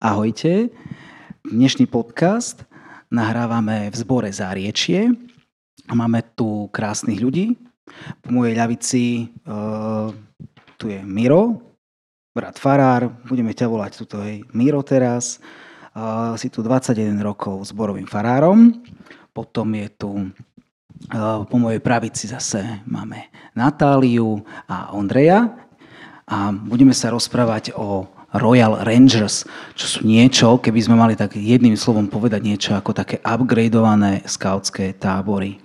Ahojte, dnešný podcast nahrávame v zbore Záriečie a máme tu krásnych ľudí. Po mojej ľavici tu je Miro, brat farár, budeme ťa volať tuto, hej, Miro teraz. Si tu 21 rokov zborovým farárom. Potom je tu po mojej pravici zase máme Natáliu a Ondreja a budeme sa rozprávať o Royal Rangers, čo sú niečo, keby sme mali tak jedným slovom povedať niečo ako také upgradeované skautské tábory.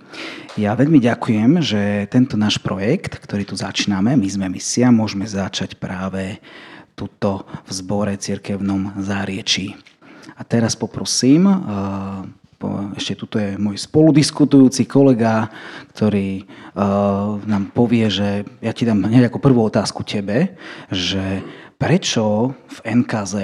Ja veľmi ďakujem, že tento náš projekt, ktorý tu začíname, My sme misia, môžeme začať práve tuto v zbore cirkevnom Záriečí. A teraz poprosím, ešte tuto je môj spoludiskutujúci kolega, ktorý nám povie, že ja ti dám hneď ako prvú otázku tebe, že prečo v NKZ,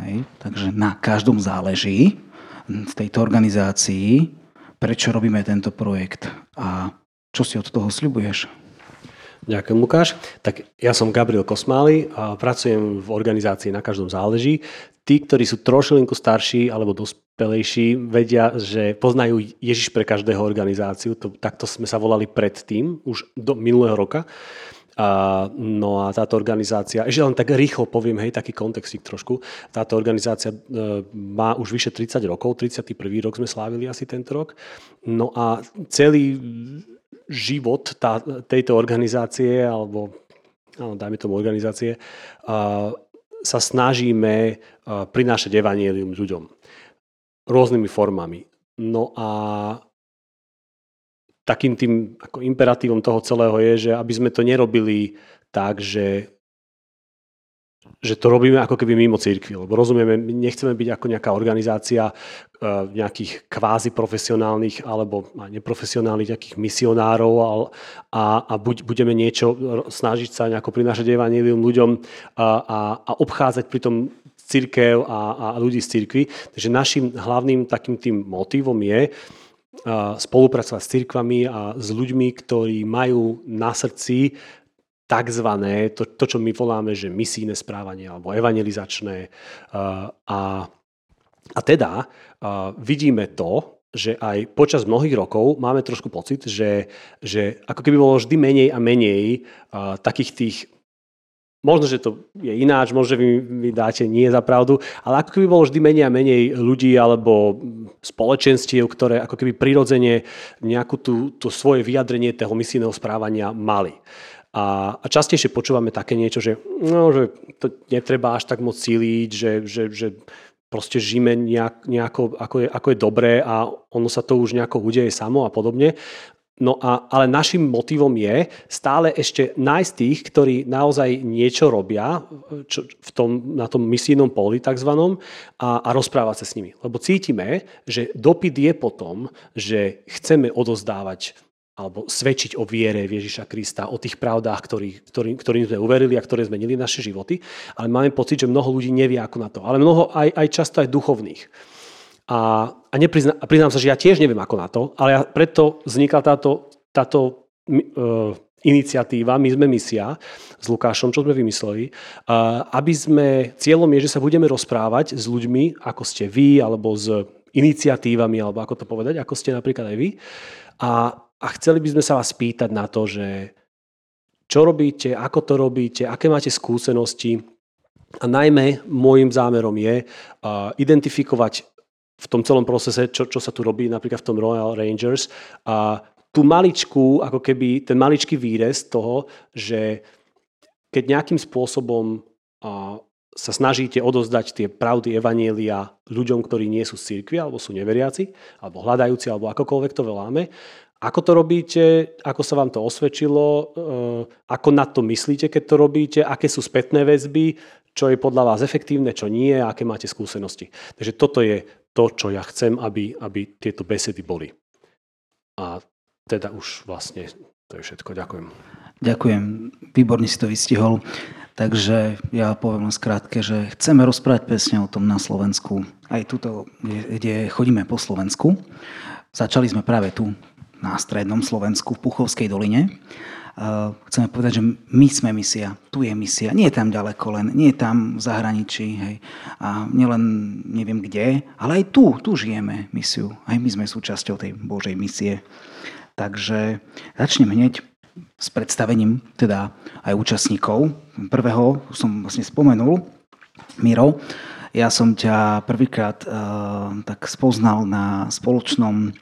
hej, takže na každom záleží v tejto organizácii, prečo robíme tento projekt a čo si od toho sľubuješ? Ďakujem, Lukáš. Tak ja som Gabriel Kosmály a pracujem v organizácii Na každom záleží. Tí, ktorí sú trošilinku starší alebo dospelejší, vedia, že poznajú Ježiš pre každého organizáciu. Takto sme sa volali predtým, už do minulého roka. No a táto organizácia, ešte len tak rýchlo poviem, hej, taký kontextík trošku, táto organizácia má už vyše 30 rokov, 31. rok sme slávili asi tento rok, no a celý život tejto organizácie, alebo no, dajme tomu organizácie, sa snažíme prinášať evanjelium ľuďom rôznymi formami. No a takým tým ako imperatívom toho celého je, že aby sme to nerobili tak, že to robíme ako keby mimo cirkvi. Lebo rozumieme, my nechceme byť ako nejaká organizácia nejakých kvázi profesionálnych alebo neprofesionálnych nejakých misionárov a budeme niečo snažiť sa nejako prinášať evanjelium ľuďom a obchádzať pri tom cirkev a ľudí z cirkvi. Takže našim hlavným takým tým motívom je spolupracovať s cirkvami a s ľuďmi, ktorí majú na srdci takzvané, to čo my voláme, že misijné správanie alebo evangelizačné. A teda vidíme to, že aj počas mnohých rokov máme trošku pocit, že ako keby bolo vždy menej a menej takých tých, možno, že to je ináč, možno, že vy dáte nie za pravdu, ale ako keby bolo vždy menej a menej ľudí alebo spoločenstiev, ktoré ako keby prirodzene nejakú to svoje vyjadrenie toho misijného správania mali. A častejšie počúvame také niečo, že to netreba až tak moc cíliť, že proste žijeme nejako, ako je dobré a ono sa to už nejako udeje samo a podobne. Ale našim motivom je stále ešte nájsť tých, ktorí naozaj niečo robia na tom misijnom poli takzvanom a rozprávať sa s nimi. Lebo cítime, že dopyt je po tom, že chceme odozdávať alebo svedčiť o viere Ježiša Krista, o tých pravdách, ktorým sme uverili a ktoré zmenili naše životy. Ale máme pocit, že mnoho ľudí nevie ako na to. Ale mnoho aj často aj duchovných. A priznám sa, že ja tiež neviem ako na to, ale preto vznikla táto iniciatíva My sme misia s Lukášom, čo sme vymysleli, cieľom je, že sa budeme rozprávať s ľuďmi, ako ste vy, alebo s iniciatívami, alebo ako to povedať, ako ste napríklad aj vy. A chceli by sme sa vás pýtať na to, že čo robíte, ako to robíte, aké máte skúsenosti. A najmä môjim zámerom je identifikovať v tom celom procese, čo sa tu robí, napríklad v tom Royal Rangers, a tú maličku, ako keby ten maličký výrez toho, že keď nejakým spôsobom sa snažíte odozdať tie pravdy evanjelia ľuďom, ktorí nie sú z cirkvi, alebo sú neveriaci, alebo hľadajúci, alebo akokoľvek to voláme, ako to robíte, ako sa vám to osvedčilo, ako na to myslíte, keď to robíte, aké sú spätné väzby, čo je podľa vás efektívne, čo nie, aké máte skúsenosti. Takže toto je to, čo ja chcem, aby tieto besedy boli. A teda už vlastne to je všetko. Ďakujem. Ďakujem. Výborne si to vystihol. Takže ja poviem len skrátke, že chceme rozprávať presne o tom na Slovensku. Aj tuto, kde chodíme po Slovensku. Začali sme práve tu, na strednom Slovensku, v Púchovskej doline. Chceme povedať, že my sme misia, tu je misia, nie je tam ďaleko len, nie je tam v zahraničí, hej, a nielen neviem kde, ale aj tu žijeme misiu, aj my sme súčasťou tej Božej misie. Takže začnem hneď s predstavením teda aj účastníkov. Prvého som vlastne spomenul, Miro. Ja som ťa prvýkrát tak spoznal na spoločnom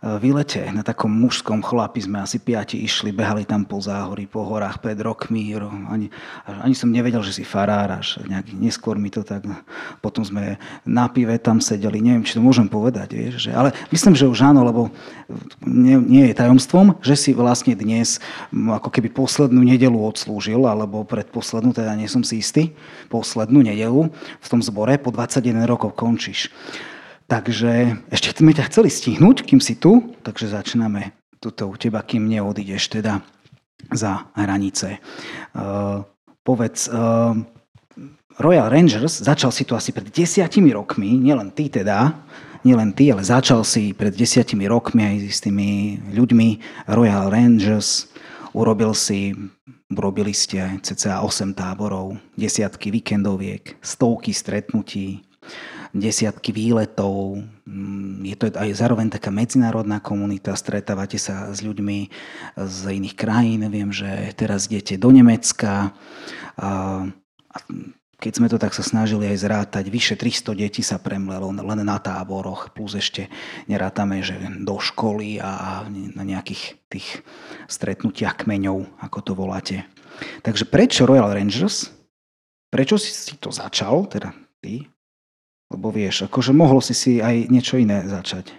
výlete, na takom mužskom chlapi, sme asi piati išli, behali tam po záhorí, po horách, pred rokmi. Ani som nevedel, že si farár, až nejaký, neskôr mi to tak... Potom sme na pive tam sedeli, neviem, či to môžem povedať, vieš, že, ale myslím, že už áno, lebo nie je tajomstvom, že si vlastne dnes ako keby poslednú nedeľu odslúžil, alebo predposlednú, teda nie som si istý, poslednú nedeľu v tom zbore, po 21 rokov končíš. Takže ešte sme ťa chceli stihnúť, kým si tu, takže začíname tuto u teba, kým neodídeš teda za hranice. Povedz, Royal Rangers, začal si tu asi pred 10 rokmi, nielen ty, ale začal si pred 10 rokmi aj s tými ľuďmi Royal Rangers, urobili ste cca 8 táborov, desiatky víkendoviek, stovky stretnutí, desiatky výletov, je to aj zároveň taká medzinárodná komunita, stretávate sa s ľuďmi z iných krajín, viem, že teraz idete do Nemecka, a keď sme to tak sa snažili aj zrátať, vyše 300 detí sa premlelo len na táboroch, plus ešte nerátame, že do školy a na nejakých tých stretnutiach kmeňov, ako to voláte. Takže prečo Royal Rangers? Prečo si to začal, teda ty? Lebo vieš, akože mohol si aj niečo iné začať.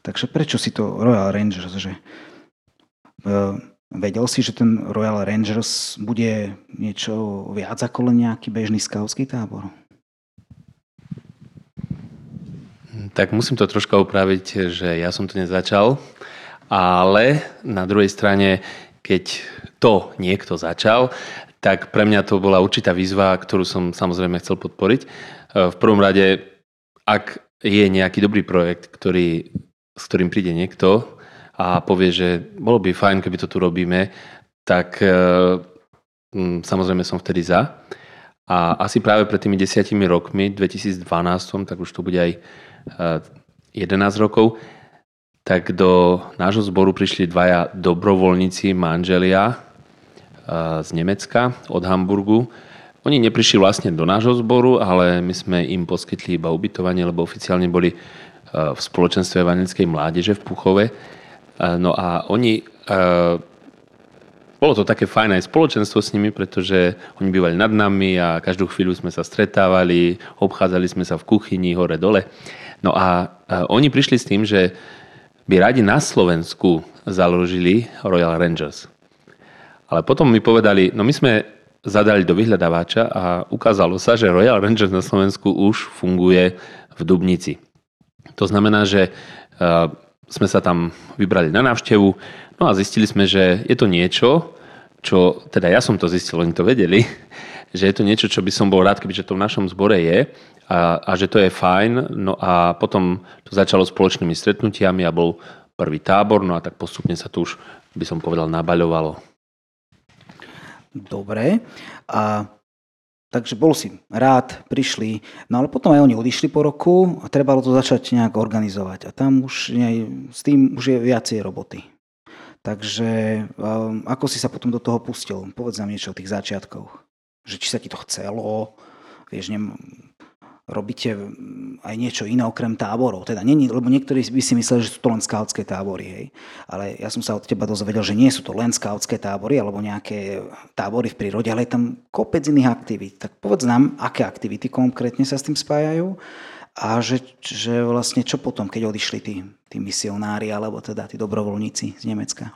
Takže prečo si to Royal Rangers? Že vedel si, že ten Royal Rangers bude niečo viac ako len nejaký bežný skautský tábor? Tak musím to troška upraviť, že ja som to nezačal, ale na druhej strane, keď to niekto začal, tak pre mňa to bola určitá výzva, ktorú som samozrejme chcel podporiť. V prvom rade, ak je nejaký dobrý projekt, s ktorým príde niekto a povie, že bolo by fajn, keby to tu robíme, tak samozrejme som vtedy za. A asi práve pred tými 10 rokmi, 2012, tak už to bude aj 11 rokov, tak do nášho zboru prišli 2 dobrovoľníci, manželia, z Nemecka, od Hamburgu. Oni neprišli vlastne do nášho zboru, ale my sme im poskytli iba ubytovanie, lebo oficiálne boli v spoločenstve evanjelickej mládeže v Púchove. No a oni... Bolo to také fajné spoločenstvo s nimi, pretože oni bývali nad nami a každú chvíľu sme sa stretávali, obchádzali sme sa v kuchyni, hore, dole. No a oni prišli s tým, že by radi na Slovensku založili Royal Rangers. Ale potom mi povedali, no my sme zadali do vyhľadávača a ukázalo sa, že Royal Rangers na Slovensku už funguje v Dubnici. To znamená, že sme sa tam vybrali na návštevu, no a zistili sme, že je to niečo, čo, teda ja som to zistil, oni to vedeli, že je to niečo, čo by som bol rád, kebyže to v našom zbore je a že to je fajn. No a potom to začalo spoločnými stretnutiami a bol prvý tábor, no a tak postupne sa to už, by som povedal, nabaľovalo. Dobre, takže bol si rád, prišli, no ale potom aj oni odišli po roku a trebalo to začať nejak organizovať a tam už s tým už je viacej roboty. Takže ako si sa potom do toho pustil? Povedz nám niečo o tých začiatkoch, že či sa ti to chcelo, vieš, robíte aj niečo iné okrem táborov. Teda, lebo niektorí by si mysleli, že sú to len skautské tábory. Hej. Ale ja som sa od teba dozvedel, že nie sú to len skautské tábory alebo nejaké tábory v prírode, ale je tam kopec iných aktivít. Tak povedz nám, aké aktivity konkrétne sa s tým spájajú a že vlastne čo potom, keď odišli tí misionári alebo teda tí dobrovoľníci z Nemecka.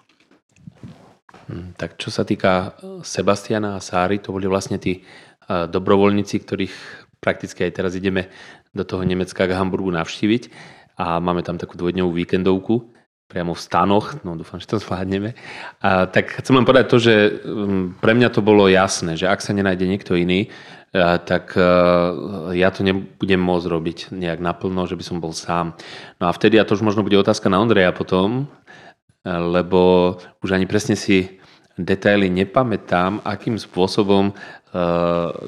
Tak čo sa týka Sebastiana a Sáry, to boli vlastne tí dobrovoľníci, ktorých prakticky aj teraz ideme do toho Nemecka k Hamburgu navštíviť a máme tam takú 2-dňovú víkendovku priamo v stanoch, no dúfam, že to zvládneme. A tak chcem len povedať to, že pre mňa to bolo jasné, že ak sa nenájde niekto iný, tak ja to nebudem môcť robiť nejak naplno, že by som bol sám. No a vtedy, a to už možno bude otázka na Andreja potom, lebo už ani presne si detaily nepamätám, akým spôsobom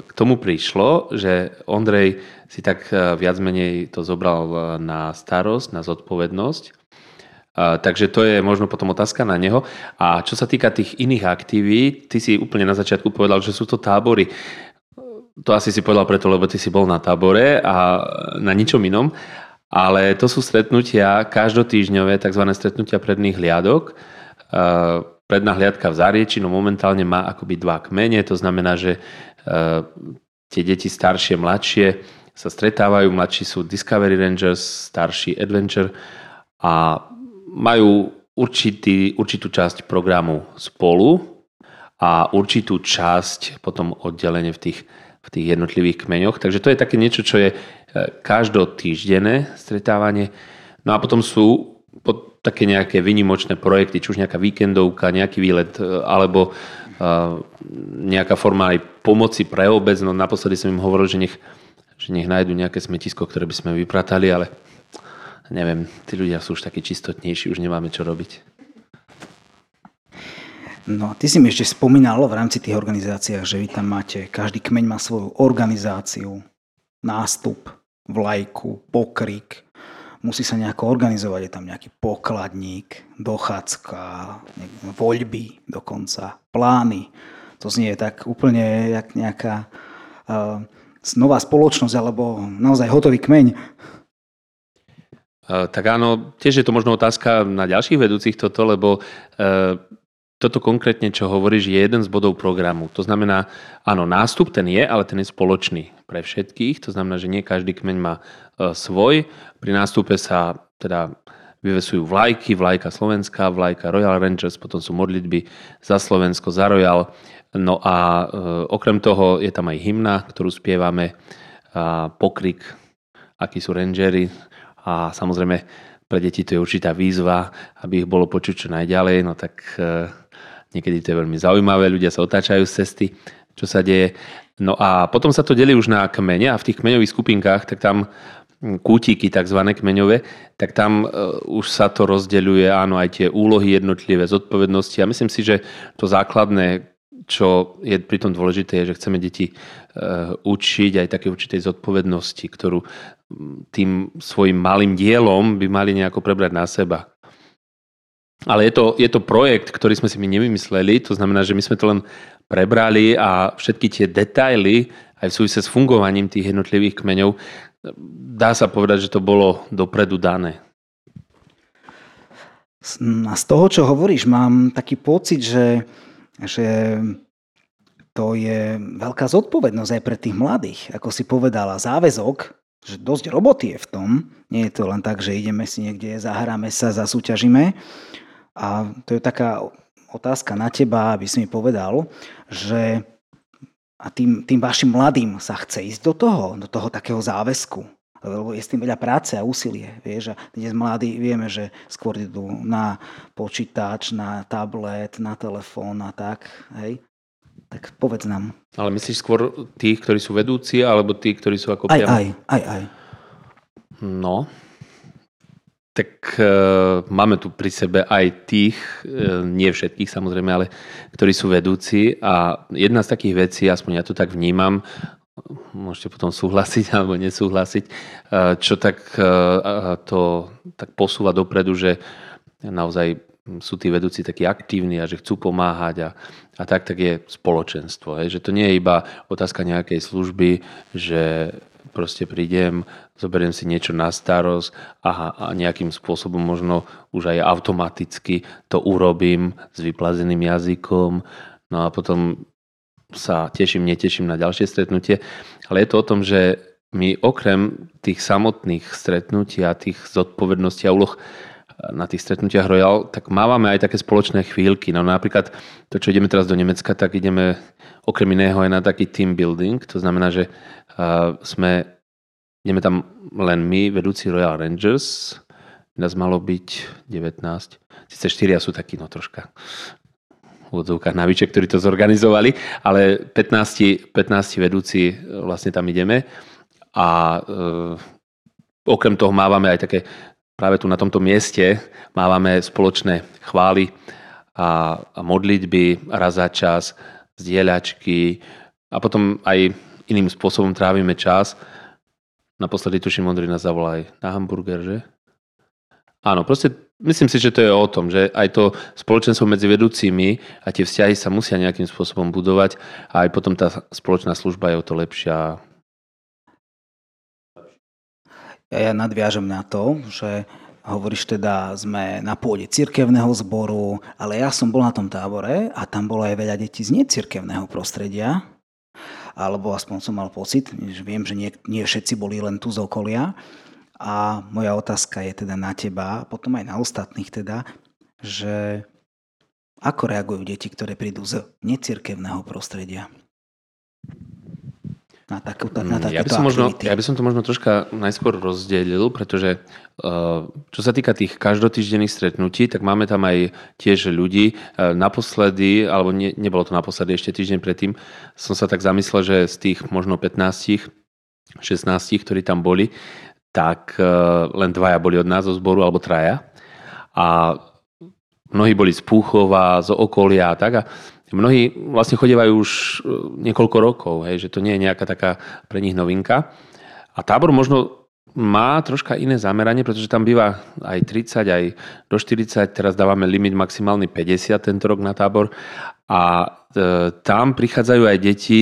k tomu prišlo, že Ondrej si tak viac menej to zobral na starosť, na zodpovednosť. Takže to je možno potom otázka na neho. A čo sa týka tých iných aktivít, ty si úplne na začiatku povedal, že sú to tábory. To asi si povedal preto, lebo ty si bol na tábore a na ničom inom. Ale to sú stretnutia, každotýždňové tzv. Stretnutia predných hliadok. Predná hliadka v Záriečí, no momentálne má akoby dva kmene, to znamená, že tie deti staršie, mladšie sa stretávajú, mladší sú Discovery Rangers, starší Adventure a majú určitú časť programu spolu a určitú časť potom oddelenie v tých jednotlivých kmeňoch. Takže to je také niečo, čo je každotýždenné stretávanie. No a potom sú také nejaké vynimočné projekty, či už nejaká víkendovka, nejaký výlet, alebo nejaká forma aj pomoci pre obec. No naposledy som im hovoril, že nech nájdu nejaké smetisko, ktoré by sme vypratali, ale neviem, tí ľudia sú už takí čistotnejší, už nemáme čo robiť. No a ty si mi ešte spomínal v rámci tých organizáciách, že vy tam máte, každý kmeň má svoju organizáciu, nástup, vlajku, pokrik, musí sa nejako organizovať, je tam nejaký pokladník, dochádzka, voľby dokonca, plány. To znie tak úplne jak nejaká nová spoločnosť alebo naozaj hotový kmeň. Tak áno, tiež je to možno otázka na ďalších vedúcich toto, lebo toto konkrétne, čo hovoríš, je jeden z bodov programu. To znamená, áno, nástup ten je, ale ten je spoločný pre všetkých. To znamená, že nie každý kmeň má svoj. Pri nástupe sa teda vyvesujú vlajky, vlajka slovenská, vlajka Royal Rangers, potom sú modlitby za Slovensko, za Royal. No a okrem toho je tam aj hymna, ktorú spievame, pokrik, akí sú rangeri. A samozrejme, pre deti to je určitá výzva, aby ich bolo počuť čo najďalej. No tak niekedy to je veľmi zaujímavé, ľudia sa otáčajú z cesty, čo sa deje. No a potom sa to delí už na kmene a v tých kmeňových skupinkách, tak tam kútiky, takzvané kmeňové, tak tam už sa to rozdeľuje, áno, aj tie úlohy jednotlivé, zodpovednosti. A myslím si, že to základné, čo je pritom dôležité, je, že chceme deti učiť aj také určitej zodpovednosti, ktorú tým svojim malým dielom by mali nejako prebrať na seba. Ale je to projekt, ktorý sme si my nevymysleli, to znamená, že my sme to len prebrali a všetky tie detaily aj v súvisle s fungovaním tých jednotlivých kmeňov, dá sa povedať, že to bolo dopredu dané. A z toho, čo hovoríš, mám taký pocit, že to je veľká zodpovednosť aj pre tých mladých, ako si povedala, záväzok, že dosť roboty je v tom. Nie je to len tak, že ideme si niekde, zahráme sa, zasúťažíme. A to je taká otázka na teba, aby si mi povedal, že a tým vašim mladým sa chce ísť do toho takého záväzku. Lebo je s tým veľa práce a úsilie. Vieš, a dnes mladí vieme, že skôr idú na počítač, na tablet, na telefón a tak. Hej. Tak povedz nám. Ale myslíš skôr tých, ktorí sú vedúci, alebo tí, ktorí sú ako priamo? Aj. No. Tak máme tu pri sebe aj tých, nie všetkých samozrejme, ale ktorí sú vedúci. A jedna z takých vecí, aspoň ja to tak vnímam, môžete potom súhlasiť alebo nesúhlasiť, čo tak posúva dopredu, že naozaj sú tí vedúci takí aktívni a že chcú pomáhať a tak je spoločenstvo. Že to nie je iba otázka nejakej služby, že proste prídem, zoberiem si niečo na starosť a nejakým spôsobom možno už aj automaticky to urobím s vyplazeným jazykom, no a potom sa neteším na ďalšie stretnutie, ale je to o tom, že my okrem tých samotných stretnutí a tých zodpovedností a úloh na tých stretnutiach Royal, tak máme aj také spoločné chvíľky. No napríklad to, čo ideme teraz do Nemecka, tak ideme okrem iného aj na taký team building, to znamená, že ideme tam len my, vedúci Royal Rangers, nás malo byť 19, síce 4 sú takí, no troška úvodzovkách naviček, ktorí to zorganizovali, ale 15 vedúci vlastne tam ideme a okrem toho mávame aj také, práve tu na tomto mieste mávame spoločné chvály a modlitby raz za čas, zdieľačky a potom aj iným spôsobom trávime čas. Naposledy tuším, Ondrej nás zavolal aj na hamburger, že? Áno, proste myslím si, že to je o tom, že aj to spoločenstvo medzi vedúcimi a tie vzťahy sa musia nejakým spôsobom budovať a aj potom tá spoločná služba je o to lepšia. Ja nadviažem na to, že hovoríš teda, sme na pôde cirkevného zboru, ale ja som bol na tom tábore a tam bolo aj veľa detí z necirkevného prostredia, alebo aspoň som mal pocit, že viem, že nie všetci boli len tu z okolia. A moja otázka je teda na teba, potom aj na ostatných teda, že ako reagujú deti, ktoré prídu z necirkevného prostredia na takéto aktivity? Ja by som to možno troška najskôr rozdelil, pretože čo sa týka tých každotýždenných stretnutí, tak máme tam aj tiež ľudí. Naposledy, alebo nebolo to naposledy, ešte týždeň predtým, som sa tak zamyslel, že z tých možno 15, 16, ktorí tam boli, tak len dvaja boli od nás zo zboru, alebo traja. A mnohí boli z Púchova, z okolia a tak. A mnohí vlastne chodievajú už niekoľko rokov, hej, že to nie je nejaká taká pre nich novinka. A tábor možno má troška iné zameranie, pretože tam býva aj 30, aj do 40. Teraz dávame limit maximálny 50 tento rok na tábor. A tam prichádzajú aj deti,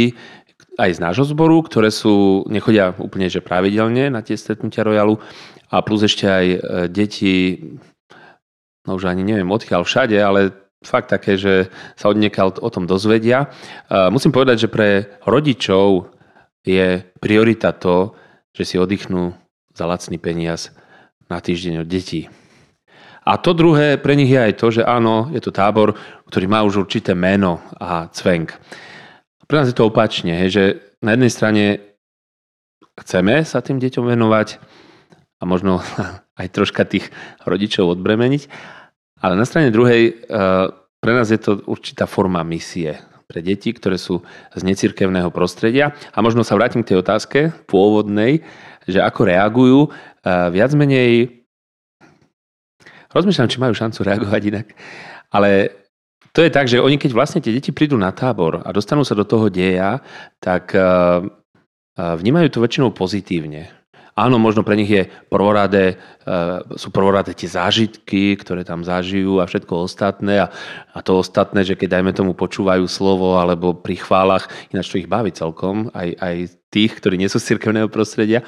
aj z nášho zboru, ktoré sú, nechodia úplne že pravidelne na tie stretnutia Royalu a plus ešte aj deti, no už ani neviem odkiaľ všade, ale fakt také, že sa odniekaľ o tom dozvedia. Musím povedať, že pre rodičov je priorita to, že si oddychnú za lacný peniaz na týždeň od detí. A to druhé pre nich je aj to, že áno, je to tábor, ktorý má už určité meno a cvenk. Pre nás je to opačne, že na jednej strane chceme sa tým deťom venovať a možno aj troška tých rodičov odbremeniť, ale na strane druhej pre nás je to určitá forma misie pre deti, ktoré sú z necirkevného prostredia. A možno sa vrátim k tej otázke pôvodnej, že ako reagujú. Viac menej rozmýšľam, či majú šancu reagovať inak, ale to je tak, že oni keď vlastne tie deti prídu na tábor a dostanú sa do toho deja, tak vnímajú to väčšinou pozitívne. Áno, možno pre nich je prvoradé tie zážitky, ktoré tam zažijú a všetko ostatné. A to ostatné, že keď dajme tomu počúvajú slovo alebo pri chválach, ináč to ich baví celkom, aj tých, ktorí nie sú z cirkevného prostredia,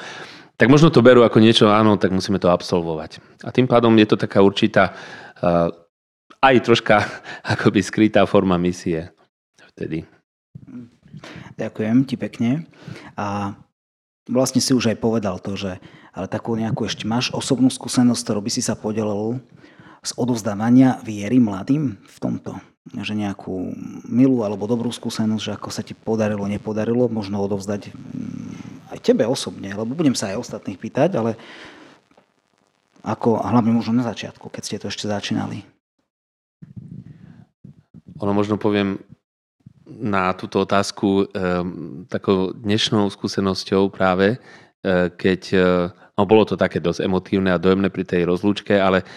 tak možno to berú ako niečo, áno, tak musíme to absolvovať. A tým pádom je to taká určitá aj troška akoby skrytá forma misie vtedy. Ďakujem ti pekne. A vlastne si už aj povedal to, že ale takú nejakú ešte máš osobnú skúsenosť, ktorú by si sa podelil z odovzdávania viery mladým v tomto? Že nejakú milú alebo dobrú skúsenosť, že ako sa ti podarilo, nepodarilo, možno odovzdať aj tebe osobne, lebo budem sa aj ostatných pýtať, ale ako, hlavne možno na začiatku, keď ste to ešte začínali. Ono možno poviem na túto otázku takou dnešnou skúsenosťou práve, keď bolo to také dosť emotívne a dojemné pri tej rozlúčke, ale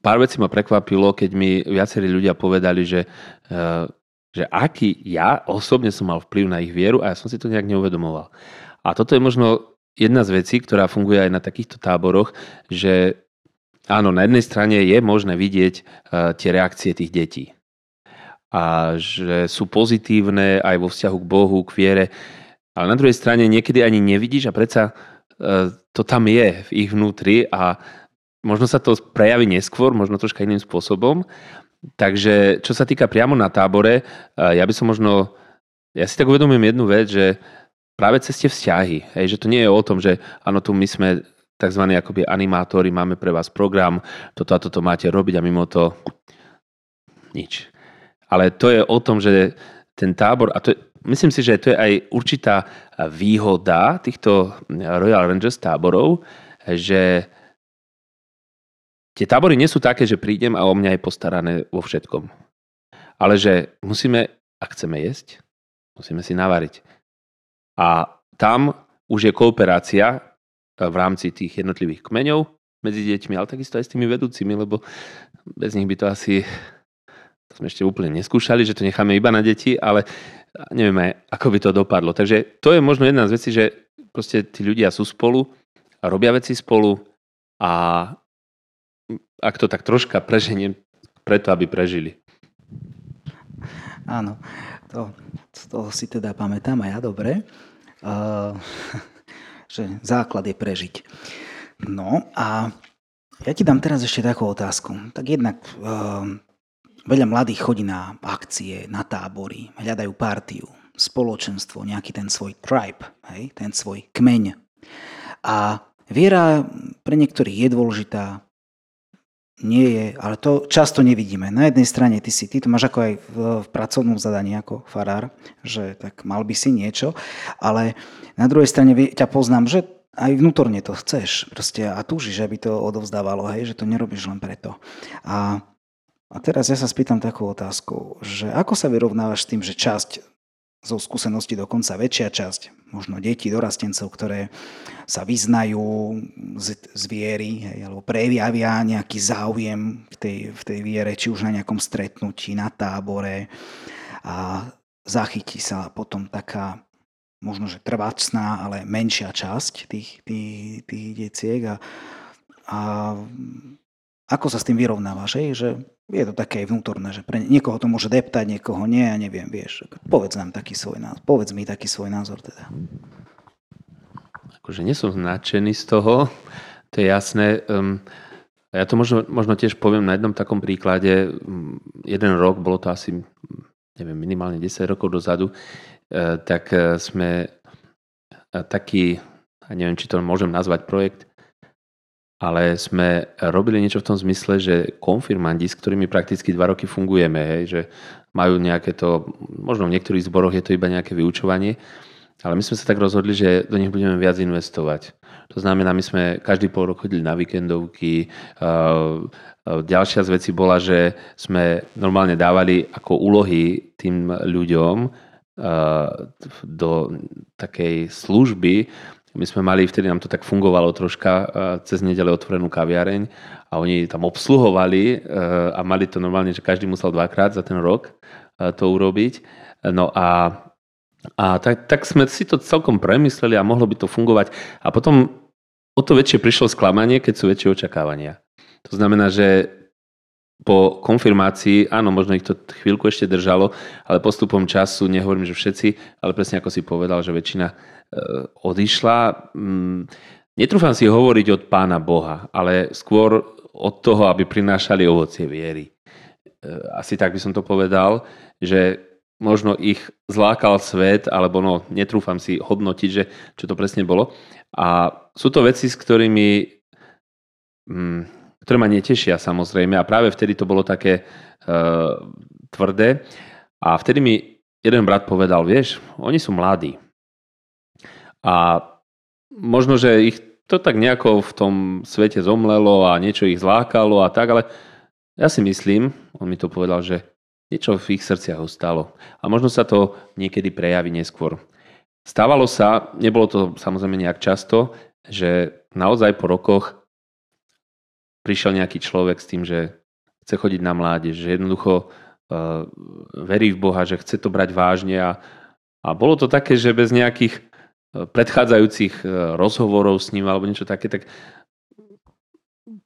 pár vecí ma prekvapilo, keď mi viacerí ľudia povedali, že aký ja osobne som mal vplyv na ich vieru a ja som si to nejak neuvedomoval. A toto je možno jedna z vecí, ktorá funguje aj na takýchto táboroch, že áno, na jednej strane je možné vidieť tie reakcie tých detí. A že sú pozitívne aj vo vzťahu k Bohu, k viere. Ale na druhej strane niekedy ani nevidíš a predsa to tam je v ich vnútri a možno sa to prejaví neskôr, možno troška iným spôsobom. Takže čo sa týka priamo na tábore, ja si tak uvedomím jednu vec, že práve cez tie vzťahy, že to nie je o tom, že áno, tu my sme takzvaní akoby animátori, máme pre vás program, toto a toto máte robiť a mimo to nič. Ale to je o tom, že ten tábor, myslím si, že to je aj určitá výhoda týchto Royal Rangers táborov, že tie tábory nie sú také, že prídem a o mňa je postarané vo všetkom. Ale že musíme, ak chceme jesť, musíme si navariť. A tam už je kooperácia v rámci tých jednotlivých kmeňov medzi deťmi, ale takisto aj s tými vedúcimi, lebo bez nich by to asi, to sme ešte úplne neskúšali, že to necháme iba na deti, ale neviem, ako by to dopadlo. Takže to je možno jedna z vecí, že proste tí ľudia sú spolu a robia veci spolu a ak to tak troška preženiem, preto, aby prežili. Áno, to si teda pamätám a ja dobre, že základ je prežiť. No a ja ti dám teraz ešte takú otázku. Tak jednak veľa mladých chodí na akcie, na tábory, hľadajú partiu, spoločenstvo, nejaký ten svoj tribe, hej, ten svoj kmeň. A viera pre niektorých je dôležitá, nie je, ale to často nevidíme. Na jednej strane ty to máš ako aj v pracovnom zadaní ako farár, že tak mal by si niečo, ale na druhej strane ťa poznám, že aj vnútorne to chceš proste a túžiš, aby to odovzdávalo, hej, že to nerobíš len preto. A teraz ja sa spýtam takú otázku, že ako sa vyrovnávaš s tým, že časť zo skúsenosti, dokonca väčšia časť, možno deti, dorastencov, ktoré sa vyznajú z viery, hej, alebo prejavia nejaký záujem v tej viere, či už na nejakom stretnutí, na tábore a zachytí sa potom taká možno, že trváčná, ale menšia časť tých deciek. A ako sa s tým vyrovnávaš? Že je to také vnútorné, že pre niekoho to môže deptať, niekoho nie, ja neviem, vieš. Povedz mi taký svoj názor teda. Akože nie som nadšený z toho, to je jasné. Ja to možno tiež poviem na jednom takom príklade. Jeden rok, bolo to asi, neviem, minimálne 10 rokov dozadu, tak sme taký, a neviem, či to môžem nazvať projekt, ale sme robili niečo v tom zmysle, že konfirmandi, s ktorými prakticky 2 roky fungujeme, hej, že majú nejaké to, možno v niektorých zboroch je to iba nejaké vyučovanie, ale my sme sa tak rozhodli, že do nich budeme viac investovať. To znamená, my sme každý pol rok chodili na víkendovky. Ďalšia z vecí bola, že sme normálne dávali ako úlohy tým ľuďom, do takej služby. My sme mali, vtedy nám to tak fungovalo troška, cez nedeľu otvorenú kaviareň a oni tam obsluhovali a mali to normálne, že každý musel 2-krát za ten rok to urobiť. No a tak sme si to celkom premysleli a mohlo by to fungovať. A potom o to väčšie prišlo sklamanie, keď sú väčšie očakávania. To znamená, že po konfirmácii, áno, možno ich to chvíľku ešte držalo, ale postupom času, nehovorím, že všetci, ale presne ako si povedal, že väčšina odišla. Netrúfam si hovoriť od Pána Boha, ale skôr od toho, aby prinášali ovocie viery. Asi tak by som to povedal, že možno ich zlákal svet, alebo netrúfam si hodnotiť, že čo to presne bolo. A sú to veci, s ktorými... ktoré ma netešia samozrejme a práve vtedy to bolo také tvrdé a vtedy mi jeden brat povedal, vieš, oni sú mladí a možno, že ich to tak nejako v tom svete zomlelo a niečo ich zlákalo a tak, ale ja si myslím, on mi to povedal, že niečo v ich srdciach ostalo a možno sa to niekedy prejaví neskôr. Stávalo sa, nebolo to samozrejme nejak často, že naozaj po rokoch prišiel nejaký človek s tým, že chce chodiť na mládež, že jednoducho verí v Boha, že chce to brať vážne a bolo to také, že bez nejakých predchádzajúcich rozhovorov s ním alebo niečo také, tak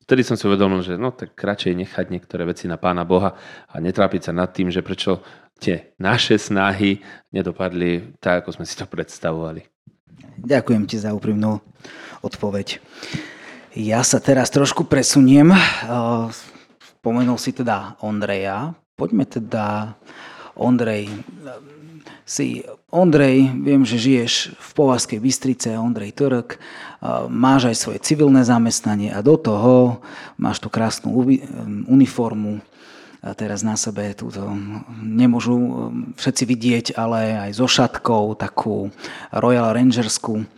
vtedy som si uvedomil, že tak radšej nechať niektoré veci na Pána Boha a netrápiť sa nad tým, že prečo tie naše snahy nedopadli tak, ako sme si to predstavovali. Ďakujem ti za úprimnú odpoveď. Ja sa teraz trošku presuniem. Spomenul si teda Ondreja. Poďme teda, Ondrej, viem, že žiješ v Považskej Bystrice, Ondrej Turk. Máš aj svoje civilné zamestnanie a do toho máš tú krásnu uniformu. A teraz na sebe túto nemôžu všetci vidieť, ale aj so šatkou, takú Royal Rangerskú.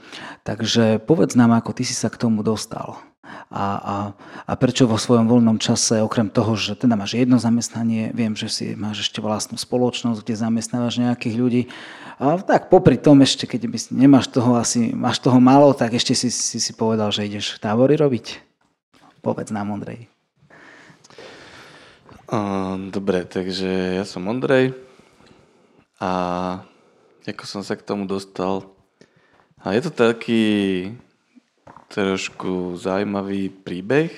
Takže povedz nám, ako ty si sa k tomu dostal. A prečo vo svojom voľnom čase, okrem toho, že teda máš jedno zamestnanie, viem, že si máš ešte vlastnú spoločnosť, kde zamestnávaš nejakých ľudí. A tak popri tom ešte, keď nemáš toho, asi máš toho málo, tak ešte si povedal, že ideš tábory robiť. Povedz nám, Ondrej. Dobre, takže ja som Ondrej a ako som sa k tomu dostal. A je to taký trošku zaujímavý príbeh,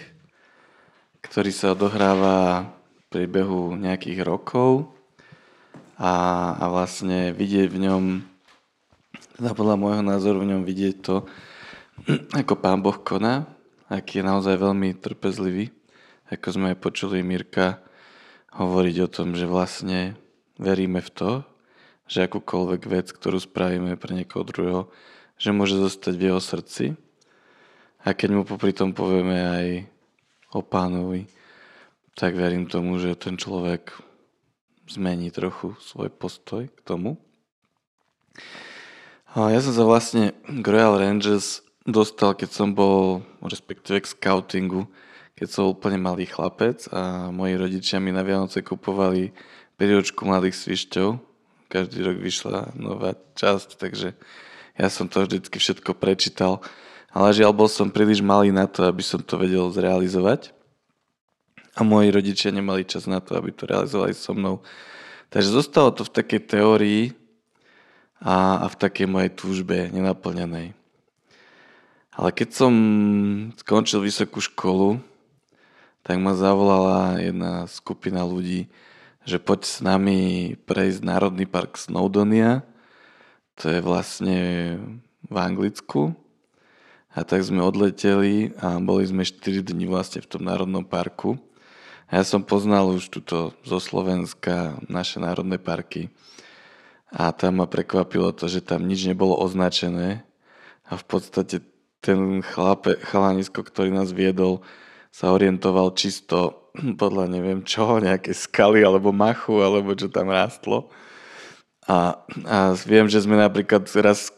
ktorý sa odohráva v priebehu nejakých rokov a vlastne vidieť v ňom, podľa môjho názoru v ňom vidieť to, ako Pán Boh koná, aký je naozaj veľmi trpezlivý, ako sme počuli Mirka hovoriť o tom, že vlastne veríme v to, že akúkoľvek vec, ktorú spravíme pre niekoho druhého, že môže zostať v jeho srdci. A keď mu popri tom povieme aj o Pánovi, tak verím tomu, že ten človek zmení trochu svoj postoj k tomu. A ja som sa vlastne k Royal Rangers dostal, keď som bol, respektíve k scoutingu, keď som úplne malý chlapec a moji rodičia mi na Vianoce kupovali príručku Mladých svišťov. Každý rok vyšla nová časť, takže ja som to vždycky všetko prečítal. Ale žiaľ, bol som príliš malý na to, aby som to vedel zrealizovať. A moji rodičia nemali čas na to, aby to realizovali so mnou. Takže zostalo to v takej teórii a v takej mojej túžbe nenaplnenej. Ale keď som skončil vysokú školu, tak ma zavolala jedna skupina ľudí, že poď s nami prejsť Národný park Snowdonia. To je vlastne v Anglicku. A tak sme odleteli a boli sme 4 dní vlastne v tom národnom parku. A ja som poznal už tuto zo Slovenska naše národné parky. A tam ma prekvapilo to, že tam nič nebolo označené. A v podstate ten chalanisko, ktorý nás viedol, sa orientoval čisto podľa neviem čo, nejaké skaly alebo machu, alebo čo tam rástlo. A viem, že sme napríklad raz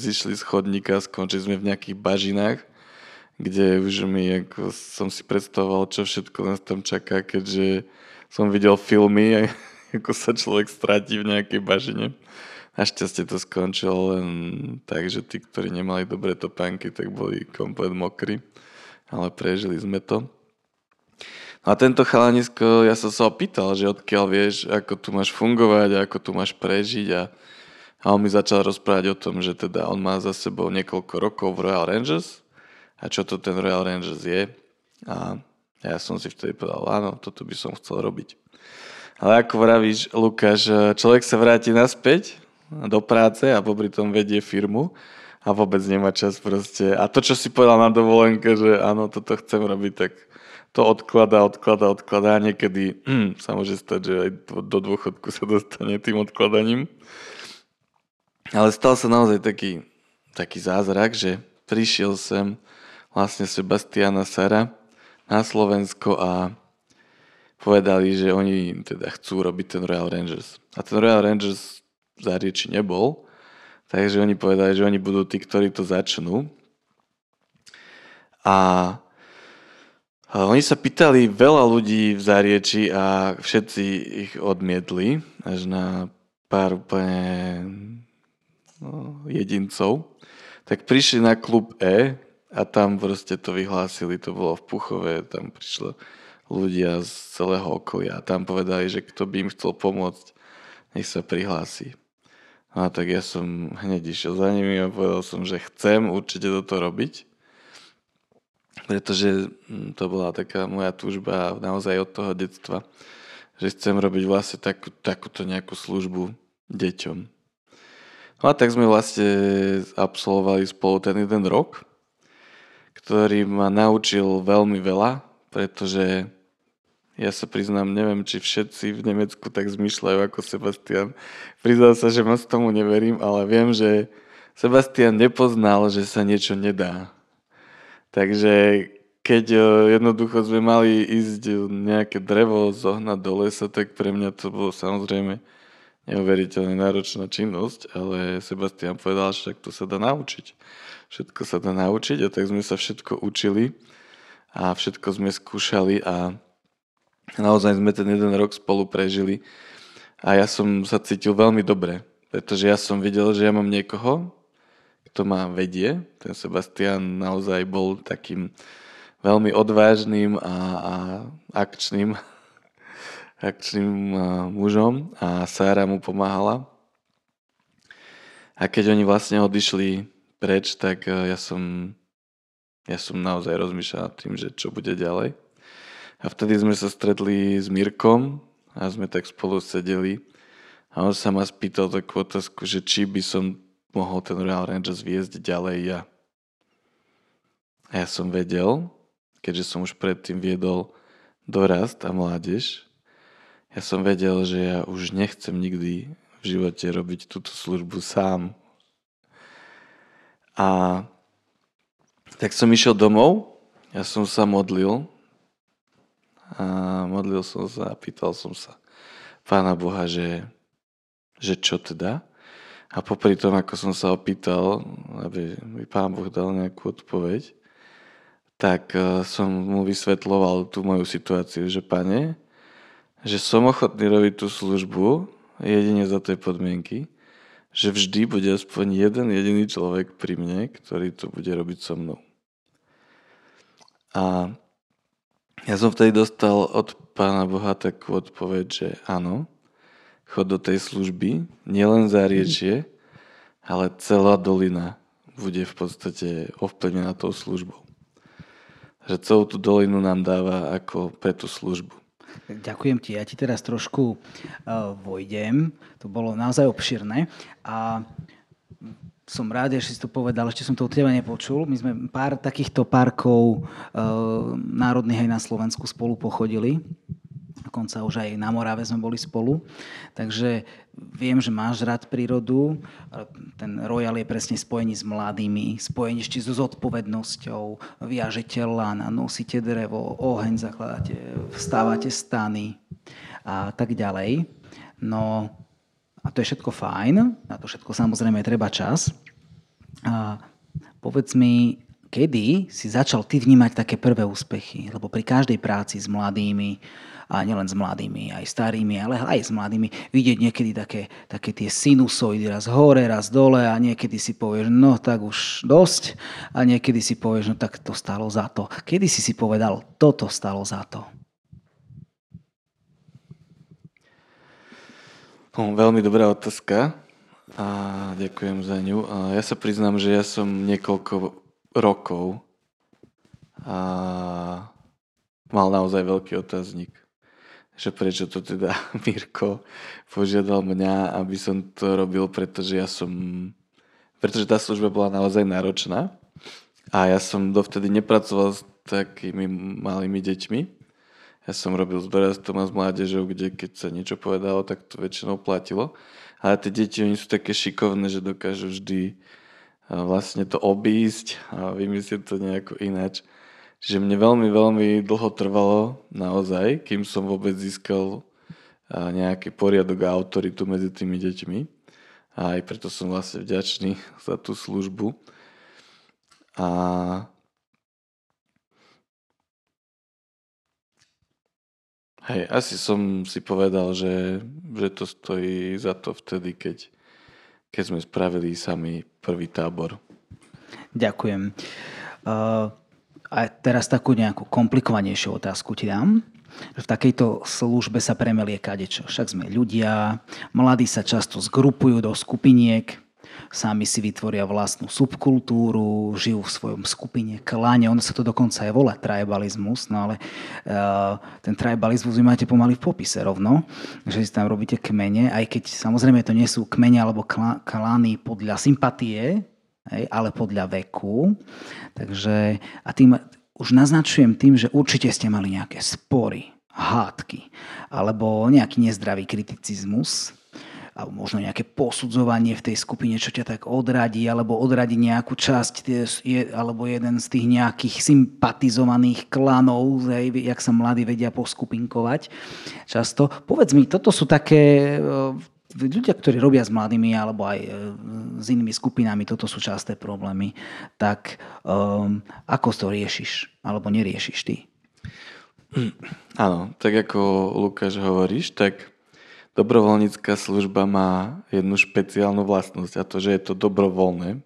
zišli z chodníka, skončili sme v nejakých bažinách, kde už som si predstavoval, čo všetko nás tam čaká, keďže som videl filmy, ako sa človek stratí v nejakej bažine. Našťastie to skončilo len tak, že tí, ktorí nemali dobré topánky, tak boli komplet mokrí, ale prežili sme to. A tento chalanisko, ja som sa opýtal, že odkiaľ vieš, ako tu máš fungovať a ako tu máš prežiť a on mi začal rozprávať o tom, že teda on má za sebou niekoľko rokov v Royal Rangers a čo to ten Royal Rangers je a ja som si vtedy povedal, áno, toto by som chcel robiť. Ale ako vravíš, Lukáš, človek sa vráti naspäť do práce a popri tom vedie firmu a vôbec nemá čas proste. A to, čo si povedal na dovolenke, že áno, toto chcem robiť, tak to odkladá. Niekedy sa môže stať, že aj do dôchodku sa dostane tým odkladaním. Ale stal sa naozaj taký zázrak, že prišiel sem vlastne Sebastian a Sára na Slovensko a povedali, že oni teda chcú robiť ten Royal Rangers. A ten Royal Rangers v Záriečí nebol, takže oni povedali, že oni budú tí, ktorí to začnú. A oni sa pýtali veľa ľudí v Záriečí a všetci ich odmietli, až na pár úplne jedincov. Tak prišli na klub E a tam proste to vyhlásili, to bolo v Púchove, tam prišlo ľudia z celého okolia a tam povedali, že kto by im chcel pomôcť, nech sa prihlási. A tak ja som hneď išiel za nimi a povedal som, že chcem určite toto robiť. Pretože to bola taká moja túžba naozaj od toho detstva, že chcem robiť vlastne takúto nejakú službu deťom. No a tak sme vlastne absolvovali spolu ten jeden rok, ktorý ma naučil veľmi veľa, pretože ja sa priznám, neviem, či všetci v Nemecku tak zmyšľajú ako Sebastian. Priznám sa, že moc tomu neverím, ale viem, že Sebastian nepoznal, že sa niečo nedá. Takže keď jednoducho sme mali ísť nejaké drevo zohnať do lesa, tak pre mňa to bolo samozrejme neuveriteľne náročná činnosť, ale Sebastian povedal, že to sa dá naučiť. Všetko sa dá naučiť a tak sme sa všetko učili a všetko sme skúšali a naozaj sme ten jeden rok spolu prežili a ja som sa cítil veľmi dobre, pretože ja som videl, že ja mám niekoho, to ma vedie. Ten Sebastian naozaj bol takým veľmi odvážnym a akčným mužom a Sára mu pomáhala. A keď oni vlastne odišli preč, tak ja som naozaj rozmýšľal tým, že čo bude ďalej. A vtedy sme sa stretli s Mirkom a sme tak spolu sedeli a on sa ma spýtal takú otázku, že či by som mohol ten Royal Rangers viesť ďalej ja. A ja som vedel, keďže som už predtým viedol dorast a mládež, ja som vedel, že ja už nechcem nikdy v živote robiť túto službu sám. A tak som išiel domov, ja som sa modlil a modlil som sa a pýtal som sa Pána Boha, že čo teda? A popri tom, ako som sa opýtal, aby mi Pán Boh dal nejakú odpoveď, tak som mu vysvetľoval tú moju situáciu, že Pane, že som ochotný robiť tú službu jedine za tej podmienky, že vždy bude aspoň jeden jediný človek pri mne, ktorý to bude robiť so mnou. A ja som vtedy dostal od Pána Boha takú odpoveď, že áno, chod do tej služby, nielen Záriečie, ale celá dolina bude v podstate ovplyvnená tou službou. Že celú tú dolinu nám dáva ako pre tú službu. Ďakujem ti. Ja ti teraz trošku vojdem. To bolo naozaj obširné. A som rád, že si to povedal, ešte som to od teba nepočul. My sme pár takýchto parkov národných aj na Slovensku spolu pochodili. Dokonca už aj na Morave sme boli spolu. Takže viem, že máš rád prírodu. Ten Royal je presne spojený s mladými, spojený ešte so zodpovednosťou. Viažete lana, nosíte drevo, oheň zakladáte, vstávate stany a tak ďalej. No a to je všetko fajn. Na to všetko samozrejme treba čas. A povedz mi, kedy si začal ty vnímať také prvé úspechy? Lebo pri každej práci s mladými, a nielen s mladými, aj starými, ale aj s mladými, vidieť niekedy také tie sinusoidy, raz hore, raz dole a niekedy si povieš, no tak už dosť a niekedy si povieš, no tak to stalo za to. Kedy si si povedal, toto stalo za to? Veľmi dobrá otázka a ďakujem za ňu. Ja sa priznám, že ja som niekoľko rokov a mal naozaj veľký otáznik, že prečo to teda Mirko požiadal mňa, aby som to robil, pretože tá služba bola naozaj náročná a ja som dovtedy nepracoval s takými malými deťmi. Ja som robil s dorastom a s mládežou, kde keď sa niečo povedalo, tak to väčšinou platilo. Ale tie deti, oni sú také šikovné, že dokážu vždy vlastne to obísť a vymyslieť to nejako ináč. Čiže mne veľmi, veľmi dlho trvalo naozaj, kým som vôbec získal nejaký poriadok a autoritu medzi tými deťmi. A aj preto som vlastne vďačný za tú službu. A hej, asi som si povedal, že to stojí za to vtedy, keď sme spravili sami prvý tábor. Ďakujem. A teraz takú nejakú komplikovanejšiu otázku ti dám. V takejto službe sa premelie kadečo. Však sme ľudia, mladí sa často zgrupujú do skupiniek, sami si vytvoria vlastnú subkultúru, žijú v svojom skupine, klane. Ono sa to dokonca aj volá tribalizmus, no ale ten tribalizmus vy máte pomaly v popise rovno, že si tam robíte kmene, aj keď samozrejme to nie sú kmene alebo klany podľa sympatie, ale podľa veku. Takže a tým už naznačujem tým, že určite ste mali nejaké spory, hádky alebo nejaký nezdravý kriticizmus, alebo možno nejaké posudzovanie v tej skupine, čo ťa tak odradí, alebo odradí nejakú časť, alebo jeden z tých nejakých sympatizovaných klanov, jak sa mladí vedia poskupinkovať často. Povedz mi, toto sú také ľudia, ktorí robia s mladými, alebo aj s inými skupinami, toto sú časté problémy. Tak ako to riešiš, alebo neriešiš ty? Áno, tak ako Lukáš hovoríš, tak dobrovoľnícka služba má jednu špeciálnu vlastnosť a to, že je to dobrovoľné.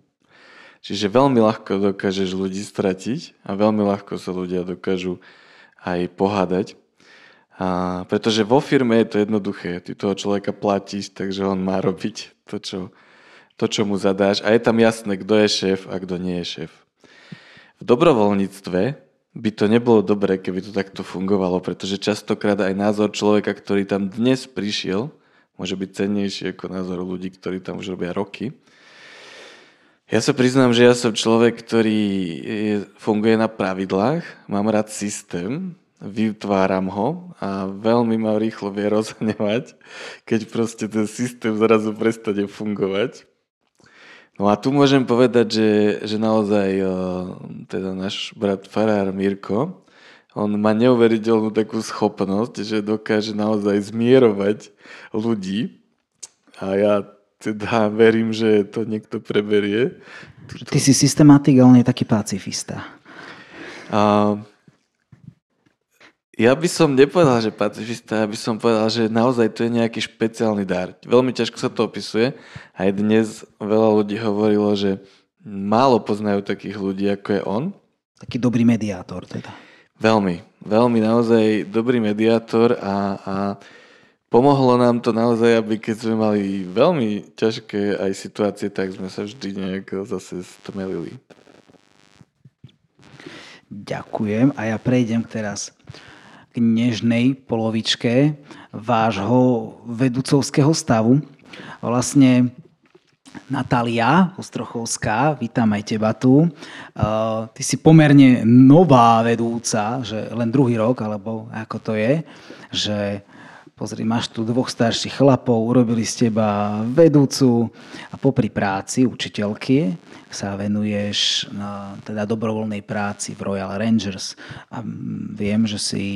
Čiže veľmi ľahko dokážeš ľudí stratiť a veľmi ľahko sa ľudia dokážu aj pohádať. A pretože vo firme je to jednoduché. Ty toho človeka platíš, takže on má robiť to, čo mu zadáš. A je tam jasné, kto je šéf a kto nie je šéf. V dobrovoľníctve by to nebolo dobré, keby to takto fungovalo, pretože častokrát aj názor človeka, ktorý tam dnes prišiel, môže byť cennejší ako názor ľudí, ktorí tam už robia roky. Ja sa priznám, že ja som človek, ktorý funguje na pravidlách, mám rád systém, vytváram ho a veľmi ma rýchlo vie rozhnevať, keď proste ten systém zrazu prestane fungovať. No a tu môžem povedať, že naozaj teda náš brat farár Mirko, on má neuveriteľnú takú schopnosť, že dokáže naozaj zmierovať ľudí a ja teda verím, že to niekto preberie. Ty si systematik, ale on je taký pacifista. Ja by som nepovedal, že pacifista, ja by som povedal, že naozaj to je nejaký špeciálny dar. Veľmi ťažko sa to opisuje. Aj dnes veľa ľudí hovorilo, že málo poznajú takých ľudí, ako je on. Taký dobrý mediátor teda. Veľmi, veľmi naozaj dobrý mediátor a pomohlo nám to naozaj, aby keď sme mali veľmi ťažké aj situácie, tak sme sa vždy nejak zase stmelili. Ďakujem a ja prejdem teraz k nežnej polovičke vášho vedúcovského stavu. Vlastne Natália Ostrochovská, vítam aj teba tu. Ty si pomerne nová vedúca, že len druhý rok, alebo ako to je, že pozri, máš tu dvoch starších chlapov, urobili z teba vedúcu a popri práci učiteľky sa venuješ na teda dobrovoľnej práci v Royal Rangers. A viem, že si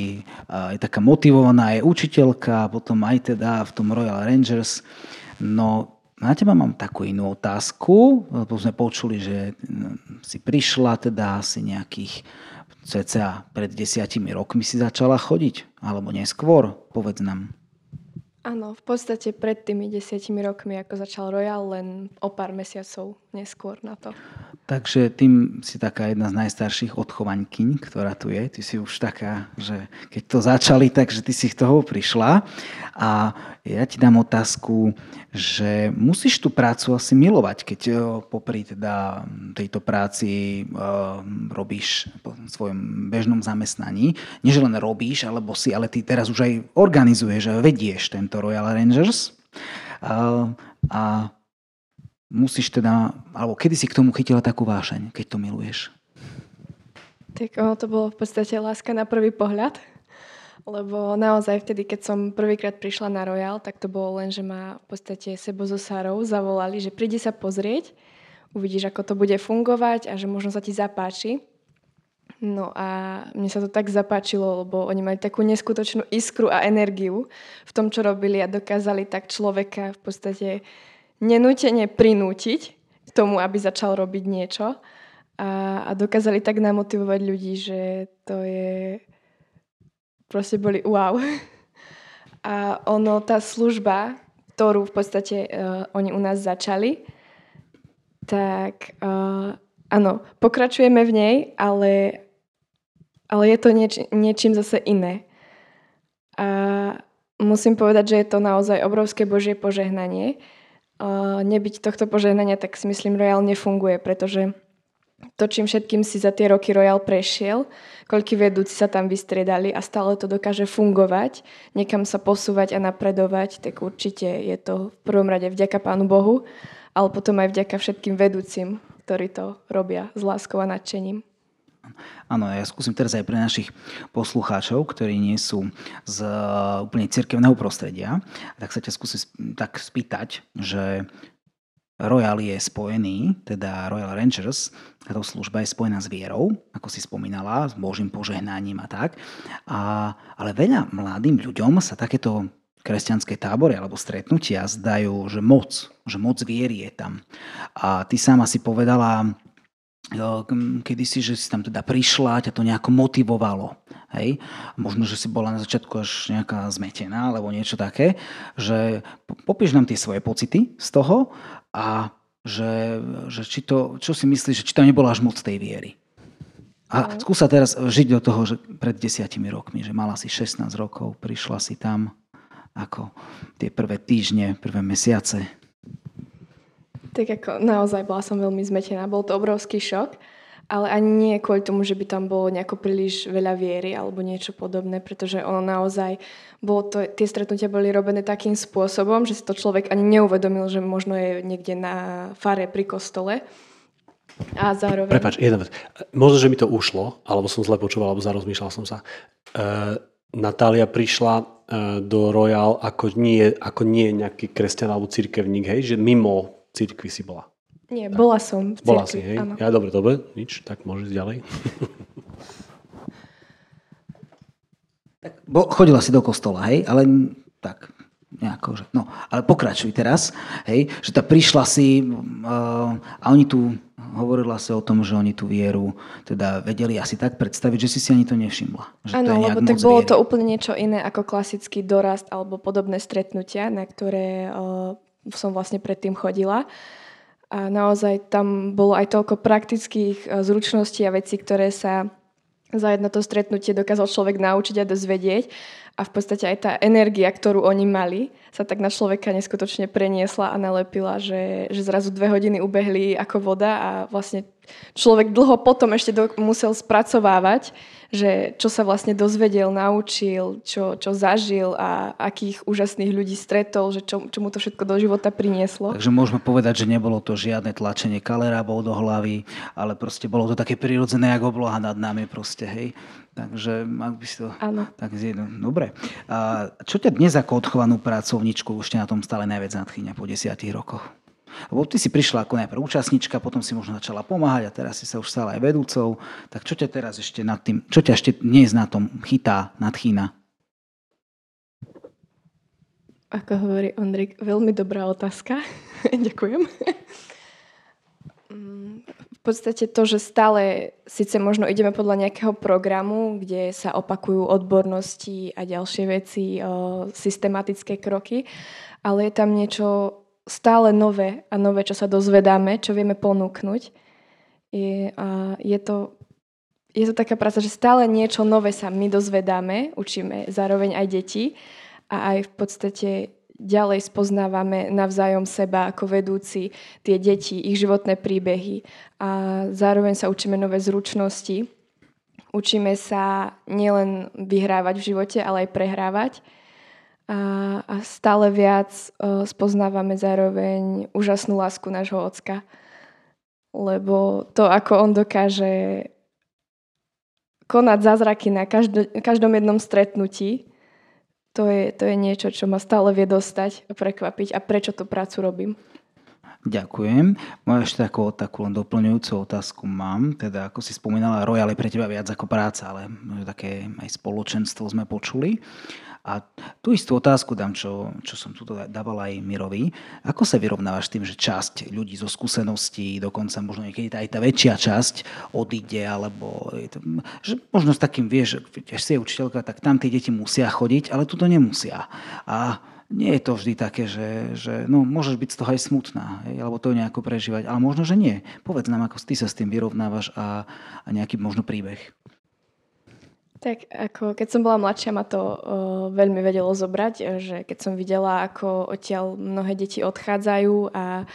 je taká motivovaná, je učiteľka, potom aj teda v tom Royal Rangers. No, na teba mám takú inú otázku, lebo sme počuli, že si prišla teda asi nejakých cca pred 10 rokmi si začala chodiť, alebo neskôr, povedz nám. Áno, v podstate pred tými 10 rokmi, ako začal Royal, len o pár mesiacov neskôr na to. Takže tým si taká jedna z najstarších odchovankyň, ktorá tu je. Ty si už taká, že keď to začali, takže ty si k toho prišla. A ja ti dám otázku, že musíš tú prácu asi milovať, keď popri teda tejto práci robíš po svojom bežnom zamestnaní. Nie, že len robíš, alebo si, ale ty teraz už aj organizuješ, vedieš tento Royal Rangers a musíš teda, alebo kedy si k tomu chytila takú vášeň, keď to miluješ? Tak ono to bolo v podstate láska na prvý pohľad, lebo naozaj vtedy, keď som prvýkrát prišla na Royal, tak to bolo len, že ma v podstate Sebo so Sárou zavolali, že prídi sa pozrieť, uvidíš, ako to bude fungovať a že možno sa ti zapáči. No a mne sa to tak zapáčilo, lebo oni mali takú neskutočnú iskru a energiu v tom, čo robili a dokázali tak človeka v podstate nenútene prinútiť k tomu, aby začal robiť niečo a dokázali tak namotivovať ľudí, že to je proste boli wow. A ono, tá služba, ktorú v podstate oni u nás začali, tak áno, pokračujeme v nej, ale je to niečím zase iné. A musím povedať, že je to naozaj obrovské Božie požehnanie. Nebyť tohto požehnania, tak si myslím, Royal nefunguje, pretože to, čím všetkým si za tie roky Royal prešiel, koľkí vedúci sa tam vystriedali a stále to dokáže fungovať, niekam sa posúvať a napredovať, tak určite je to v prvom rade vďaka Pánu Bohu, ale potom aj vďaka všetkým vedúcim, ktorí to robia s láskou a nadšením. Áno, ja skúsim teraz aj pre našich poslucháčov, ktorí nie sú z úplne cirkevného prostredia, tak sa ťa skúsim tak spýtať, že Royal je spojený, teda Royal Rangers, táto služba je spojená s vierou, ako si spomínala, s Božím požehnaním a tak, ale veľa mladým ľuďom sa takéto kresťanské tábory alebo stretnutia zdajú, že moc viery je tam. A ty sama si povedala kedysi, že si tam teda prišla a ťa to nejako motivovalo. Hej? Možno, že si bola na začiatku až nejaká zmetená alebo niečo také, že popíš nám tie svoje pocity z toho a že či to, čo si myslíš, že či tam nebola až moc tej viery. A skúsa teraz žiť do toho, že pred 10 rokmi, že mala si 16 rokov, prišla si tam ako tie prvé týždne, prvé mesiace. Tak ako naozaj bola som veľmi zmetená, bol to obrovský šok, ale ani nie kvôli tomu, že by tam bolo nejako príliš veľa viery alebo niečo podobné, pretože ono naozaj bolo to, tie stretnutia boli robené takým spôsobom, že si to človek ani neuvedomil, že možno je niekde na fare pri kostole. A zároveň... Prepáč, jedna vec. Možno, že mi to ušlo, alebo som zle počúval, alebo zarozmýšľal som sa. Natália prišla do Royal ako nie nejaký kresťan alebo cirkevník, hej? Že mimo cirkvi si bola. Nie, tak. Bola som v cirkvi. Bola si, hej? Áno. Ja, dobre, nič, tak môžeš ďalej. Chodila si do kostola, hej? Ale tak, nejako, že... No, ale pokračuj teraz, hej? Že tá prišla si a oni tu... Hovorila sa o tom, že oni tú vieru teda vedeli asi tak predstaviť, že si ani to nevšimla. Áno, lebo tak bolo to úplne niečo iné ako klasický dorast alebo podobné stretnutia, na ktoré som vlastne predtým chodila. A naozaj tam bolo aj toľko praktických zručností a vecí, ktoré sa za jedno to stretnutie dokázal človek naučiť a dozvedieť. A v podstate aj tá energia, ktorú oni mali, sa tak na človeka neskutočne preniesla a nalepila, že zrazu 2 hodiny ubehli ako voda a vlastne človek dlho potom ešte musel spracovávať, že čo sa vlastne dozvedel, naučil, čo zažil a akých úžasných ľudí stretol, že čo mu to všetko do života prinieslo. Takže môžeme povedať, že nebolo to žiadne tlačenie kalerábov do hlavy, ale proste bolo to také prirodzené, ako obloha nad nami proste, hej. Takže ak by si to... Áno. Tak zjedno. Dobre. A čo ťa dnes ako odchovanú pracovničku ešte na tom stále najviac nadchýňa po 10 rokoch? Lebo ty si prišla ako najprv účastnička, potom si možno začala pomáhať a teraz si sa už stala aj vedúcou. Tak čo ťa teraz ešte nad tým... Čo ťa ešte dnes na tom chytá, nadchýňa? Ako hovorí Ondrej, veľmi dobrá otázka. Ďakujem. V podstate to, že stále síce možno ideme podľa nejakého programu, kde sa opakujú odbornosti a ďalšie veci, systematické kroky, ale je tam niečo stále nové a nové, čo sa dozvedáme, čo vieme ponúknuť. Je to taká práca, že stále niečo nové sa my dozvedáme, učíme zároveň aj deti a aj v podstate... Ďalej spoznávame navzájom seba ako vedúci, tie deti, ich životné príbehy a zároveň sa učíme nové zručnosti. Učíme sa nielen vyhrávať v živote, ale aj prehrávať a stále viac spoznávame zároveň úžasnú lásku nášho ocka, lebo to, ako on dokáže konať zázraky na každom jednom stretnutí, to je niečo, čo ma stále vie dostať a prekvapiť a prečo tú prácu robím. Ďakujem. Mám ešte takú len doplňujúcu otázku mám. Teda ako si spomínala, Royal je pre teba viac ako práca, ale také aj spoločenstvo sme počuli. A tú istú otázku dám, čo som tu dávala aj Mirovi. Ako sa vyrovnávaš tým, že časť ľudí zo skúseností, dokonca možno niekedy aj tá väčšia časť odíde, alebo že možno s takým, vieš, keď si je učiteľka, tak tam tie deti musia chodiť, ale tuto nemusia. A nie je to vždy také, že no, môžeš byť z toho aj smutná, alebo to nejako prežívať, ale možno, že nie. Povedz nám, ako ty sa s tým vyrovnávaš a nejaký možno príbeh. Tak ako keď som bola mladšia, ma to veľmi vedelo zobrať, že keď som videla, ako odtiaľ mnohé deti odchádzajú a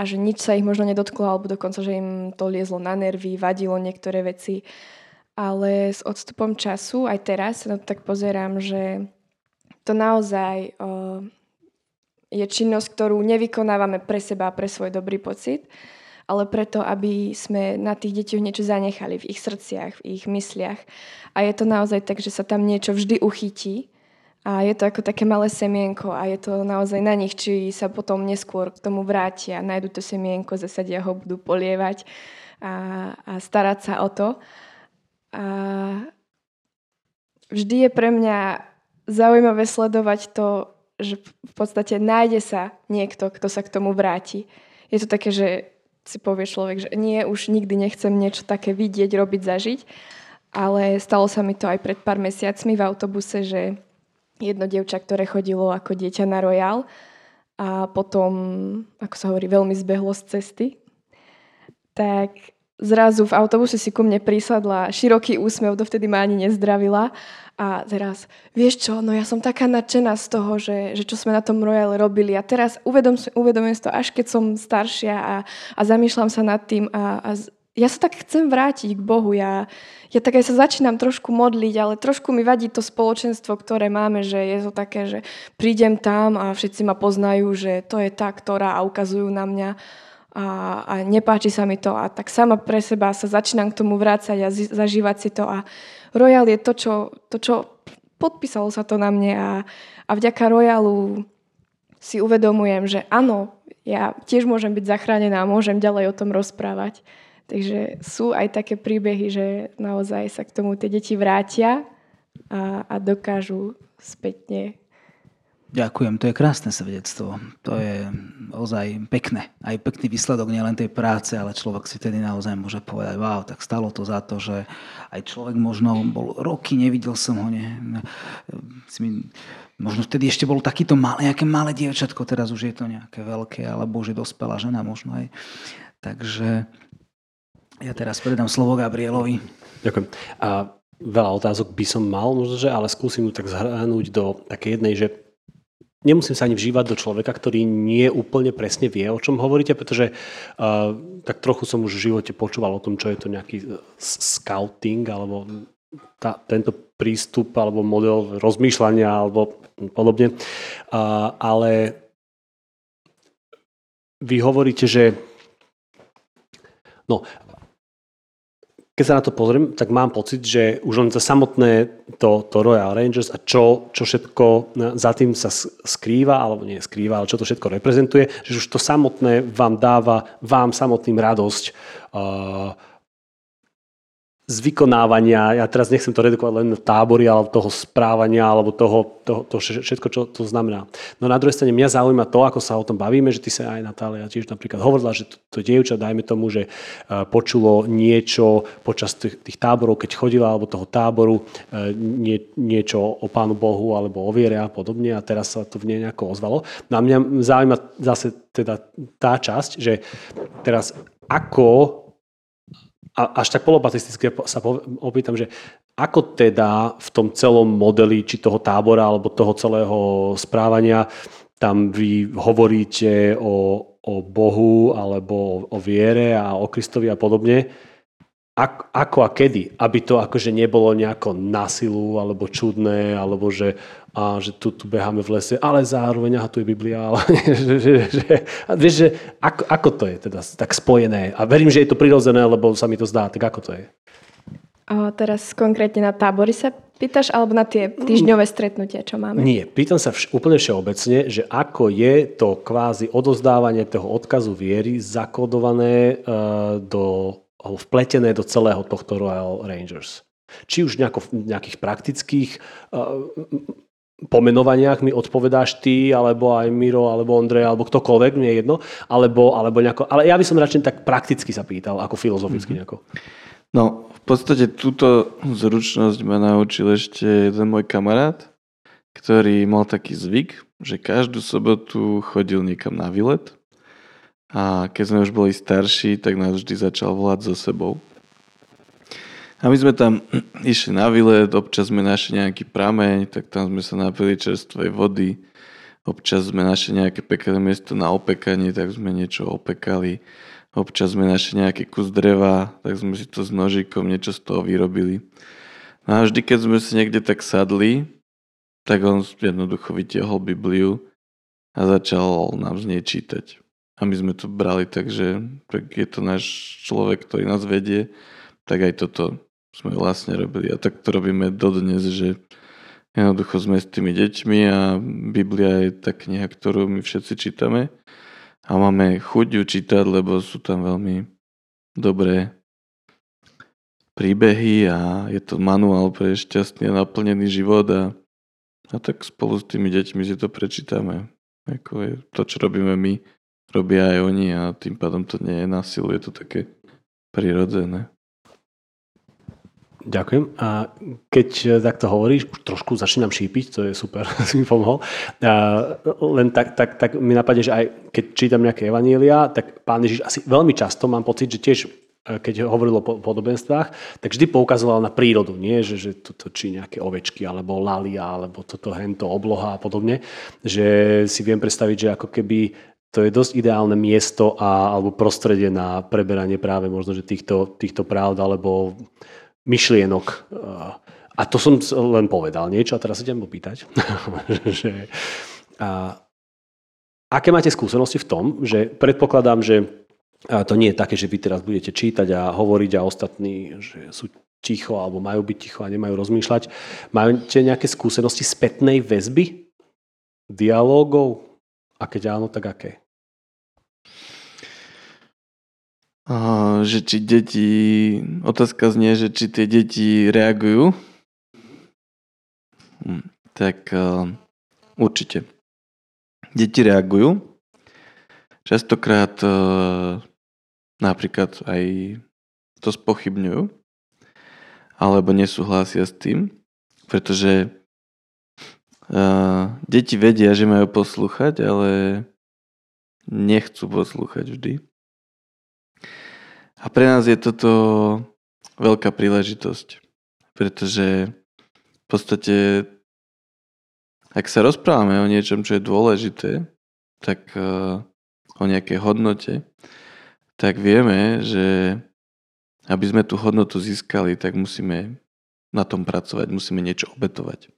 že nič sa ich možno nedotklo, alebo dokonca, že im to liezlo na nervy, vadilo niektoré veci. Ale s odstupom času, aj teraz na to tak pozerám, že to naozaj je činnosť, ktorú nevykonávame pre seba, pre svoj dobrý pocit, ale preto, aby sme na tých deťoch niečo zanechali v ich srdciach, v ich mysliach. A je to naozaj tak, že sa tam niečo vždy uchytí a je to ako také malé semienko a je to naozaj na nich, či sa potom neskôr k tomu vrátia, nájdu to semienko, zasadia ho, budú polievať a starať sa o to. A vždy je pre mňa zaujímavé sledovať to, že v podstate nájde sa niekto, kto sa k tomu vráti. Je to také, že si povie človek, že nie, už nikdy nechcem niečo také vidieť, robiť, zažiť. Ale stalo sa mi to aj pred pár mesiacmi v autobuse, že jedno dievča, ktoré chodilo ako dieťa na Royal a potom, ako sa hovorí, veľmi zbehlo z cesty, tak zrazu v autobuse si ku mne prísadla široký úsmev, dovtedy ma ani nezdravila. A teraz, vieš čo, no ja som taká nadšená z toho, že čo sme na tom Royale robili. A teraz uvedomujem to, až keď som staršia a zamýšľam sa nad tým a ja sa tak chcem vrátiť k Bohu. Ja tak aj sa začínam trošku modliť, ale trošku mi vadí to spoločenstvo, ktoré máme, že je to také, že prídem tam a všetci ma poznajú, že to je tá, ktorá a ukazujú na mňa a nepáči sa mi to. A tak sama pre seba sa začínam k tomu vrácať a zažívať si to. A Royal je to, čo podpísalo sa to na mne a vďaka Royalu si uvedomujem, že áno, ja tiež môžem byť zachránená a môžem ďalej o tom rozprávať. Takže sú aj také príbehy, že naozaj sa k tomu tie deti vrátia a dokážu spätne. Ďakujem, to je krásne svedectvo. To je ozaj pekné. Aj pekný výsledok nielen tej práce, ale človek si tedy naozaj môže povedať, wow, tak stalo to za to, že aj človek možno bol roky, nevidel som ho, možno vtedy ešte bol takýto malé dievčatko, teraz už je to nejaké veľké, alebo už je dospelá žena možno aj. Takže ja teraz predám slovo Gabrielovi. Ďakujem. A veľa otázok by som mal, možnože, ale skúsim ju tak zhrnúť do takej jednej, že nemusím sa ani vžívať do človeka, ktorý nie úplne presne vie, o čom hovoríte, pretože tak trochu som už v živote počúval o tom, čo je to nejaký scouting, alebo tento prístup, alebo model rozmýšľania, alebo podobne. Ale vy hovoríte, že keď sa na to pozriem, tak mám pocit, že už len za samotné to Royal Rangers a čo všetko za tým sa skrýva, alebo nie skrýva, ale čo to všetko reprezentuje, že už to samotné vám dáva, vám samotným radosť z vykonávania. Ja teraz nechcem to redukovať len na tábory, alebo toho správania, alebo toho všetko, čo to znamená. No na druhej strane mňa zaujíma to, ako sa o tom bavíme, že ty sa aj Natália tiež napríklad hovorila, že to dievča, dajme tomu, že počulo niečo počas tých táborov, keď chodila, alebo toho táboru, niečo o Pánu Bohu, alebo o viere a podobne, a teraz sa to v nej nejako ozvalo. No a mňa zaujíma zase teda tá časť, že teraz ako... A až tak polobatisticky sa opýtam, že ako teda v tom celom modeli, či toho tábora, alebo toho celého správania, tam vy hovoríte o Bohu, alebo o viere a o Kristovi a podobne. Ako a kedy? Aby to akože nebolo nejako na silu, alebo čudné, alebo že tu beháme v lese, ale zároveň, aha, tu je Biblia. Ale, vieš, že ako to je teda tak spojené? A verím, že je to prirodzené, lebo sa mi to zdá. Tak ako to je? A teraz konkrétne na tábory sa pýtaš, alebo na tie týždňové stretnutia, čo máme? Nie, pýtam sa úplne všeobecne, že ako je to kvázi odozdávanie toho odkazu viery zakodované vpletené do celého tohto Royal Rangers. Či už v nejakých praktických pomenovaniach mi odpovedáš ty, alebo aj Miro, alebo Ondrej, alebo ktokoľvek, nie je jedno, alebo nejako, ale ja by som radšej tak prakticky sa pýtal, ako filozoficky nejako. No, v podstate túto zručnosť ma naučil ešte jeden môj kamarát, ktorý mal taký zvyk, že každú sobotu chodil niekam na výlet a keď sme už boli starší, tak nás vždy začal volať so sebou. A my sme tam išli na výlet, občas sme našli nejaký prameň, tak tam sme sa napili čerstvej vody, občas sme našli nejaké pekné miesto na opekanie, tak sme niečo opekali, občas sme našli nejaký kus dreva, tak sme si to s nožikom niečo z toho vyrobili. No a vždy, keď sme si niekde tak sadli, tak on jednoducho vytiahol Bibliu a začal nám z nej čítať. A my sme to brali tak, že je to náš človek, ktorý nás vedie, tak aj toto sme vlastne robili. A tak to robíme dodnes, že jednoducho sme s tými deťmi a Biblia je tá kniha, ktorú my všetci čítame. A máme chuť ju čítať, lebo sú tam veľmi dobré príbehy a je to manuál pre šťastný a naplnený život. A tak spolu s tými deťmi si to prečítame. Ako je to, čo robíme my, robia aj oni a tým pádom to nie je násilu, je to také prirodzené. Ďakujem. A keď takto hovoríš, už trošku začínam šípiť, to je super, si mi pomohol. Len tak mi napadne, že aj keď čítam nejaké evanjelia, tak Pán Ježiš asi veľmi často mám pocit, že tiež keď hovoril o podobenstvách, tak vždy poukazoval na prírodu, nie? Že toto či nejaké ovečky, alebo lalia, alebo toto hento, obloha a podobne. Že si viem predstaviť, že ako keby to je dosť ideálne miesto alebo prostredie na preberanie práve možno, že týchto pravd alebo myšlienok. A to som len povedal niečo a teraz sa idem opýtať. Aké máte skúsenosti v tom, že predpokladám, že a to nie je také, že vy teraz budete čítať a hovoriť a ostatní, že sú ticho alebo majú byť ticho a nemajú rozmýšľať. Máte nejaké skúsenosti spätnej väzby? Dialógov? A keď áno, tak aké? Že či deti... Otázka znie, že či tie deti reagujú? Tak určite. Deti reagujú. Častokrát... Napríklad aj to spochybňujú alebo nesúhlasia s tým, pretože deti vedia, že majú poslúchať, ale nechcú poslúchať vždy. A pre nás je toto veľká príležitosť, pretože v podstate ak sa rozprávame o niečom, čo je dôležité, tak o nejakej hodnote, tak vieme, že aby sme tú hodnotu získali, tak musíme na tom pracovať, musíme niečo obetovať.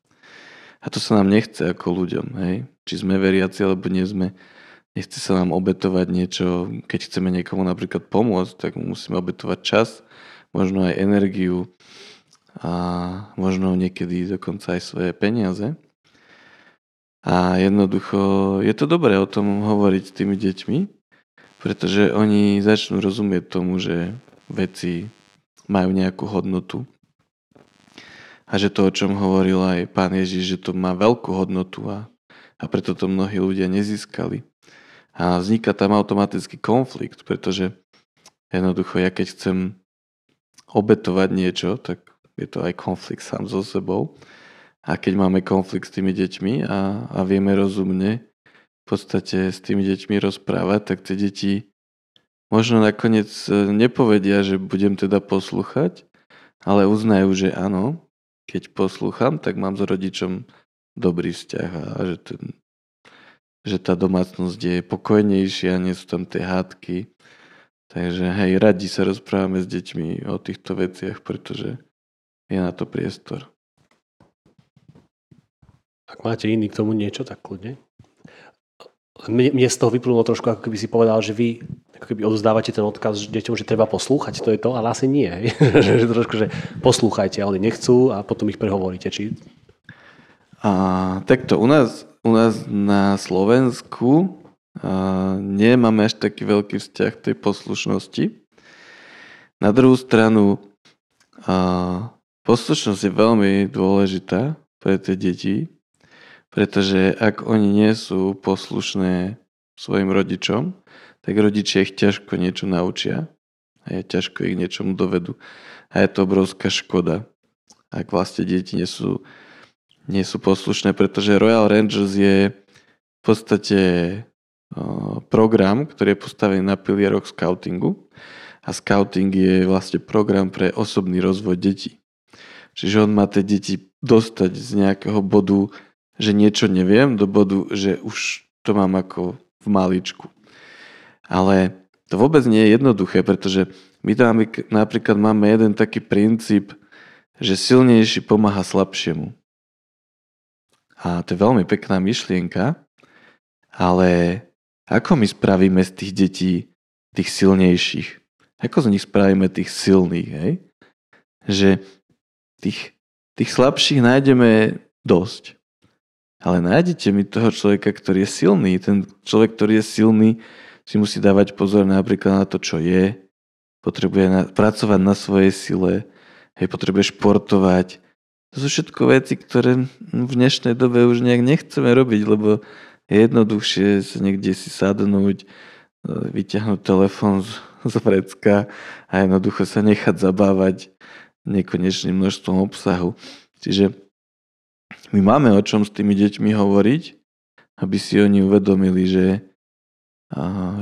A to sa nám nechce ako ľuďom, hej? Či sme veriaci, alebo nie sme. Nechce sa nám obetovať niečo, keď chceme niekomu napríklad pomôcť, tak musíme obetovať čas, možno aj energiu a možno niekedy dokonca aj svoje peniaze. A jednoducho je to dobré o tom hovoriť s tými deťmi, pretože oni začnú rozumieť tomu, že veci majú nejakú hodnotu. A že to, o čom hovoril aj Pán Ježiš, že to má veľkú hodnotu a preto to mnohí ľudia nezískali. A vzniká tam automatický konflikt, pretože jednoducho ja keď chcem obetovať niečo, tak je to aj konflikt sám so sebou. A keď máme konflikt s tými deťmi a vieme rozumne v podstate s tými deťmi rozprávať, tak tie deti možno nakoniec nepovedia, že budem teda poslúchať, ale uznajú, že áno, keď poslúcham, tak mám s rodičom dobrý vzťah a že tá domácnosť je pokojnejšia, nie sú tam tie hádky. Takže hej, radi sa rozprávame s deťmi o týchto veciach, pretože je na to priestor. Ak máte iný k tomu niečo, tak kľudne. Mne z toho vyplynulo trošku, ako keby si povedal, že vy ako keby odzdávate ten odkaz deťom, že treba poslúchať, to je to, ale asi nie. Že trošku, že poslúchajte, ale nechcú a potom ich prehovoríte. Či... Takto, u nás na Slovensku nemáme až taký veľký vzťah tej poslušnosti. Na druhú stranu poslušnosť je veľmi dôležitá pre tie deti, pretože ak oni nie sú poslušné svojim rodičom, tak rodičia ich ťažko niečo naučia a ťažko ich niečomu dovedú. A je to obrovská škoda, ak vlastne deti nie sú poslušné, pretože Royal Rangers je v podstate program, ktorý je postavený na pilieroch skautingu. A skauting je vlastne program pre osobný rozvoj detí. Čiže on má tie deti dostať z nejakého bodu, že niečo neviem, do bodu, že už to mám ako v maličku. Ale to vôbec nie je jednoduché, pretože my tam napríklad máme jeden taký princíp, že silnejší pomáha slabšiemu. A to je veľmi pekná myšlienka, ale ako my spravíme z tých detí tých silnejších? Ako z nich spravíme tých silných? Hej? Že tých slabších nájdeme dosť. Ale nájdete mi toho človeka, ktorý je silný. Ten človek, ktorý je silný, si musí dávať pozor napríklad na to, čo je. Potrebuje pracovať na svojej sile. Hej, potrebuje športovať. To sú všetko veci, ktoré v dnešnej dobe už nejak nechceme robiť, lebo je jednoduchšie sa niekde si sadnúť, vyťahnuť telefón z vrecka a jednoducho sa nechať zabávať nekonečným množstvom obsahu. Čiže my máme o čom s tými deťmi hovoriť, aby si oni uvedomili, že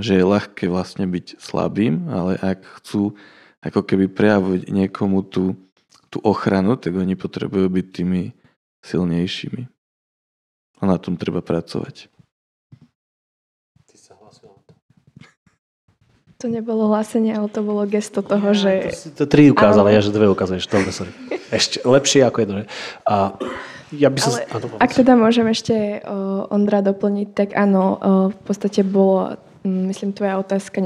je ľahké vlastne byť slabým, ale ak chcú ako keby prejaviť niekomu tú ochranu, tak oni potrebujú byť tými silnejšími. A na tom treba pracovať. Ty sa hlasil. To nebolo hlásenie, ale to bolo gesto toho, že... To tri ukázala, ja že dve ukazuješ. Dobre, sorry. Ešte lepšie ako jedno. Ak teda môžem ešte Ondra doplniť, tak áno, v podstate bolo... Myslím, tvoja otázka,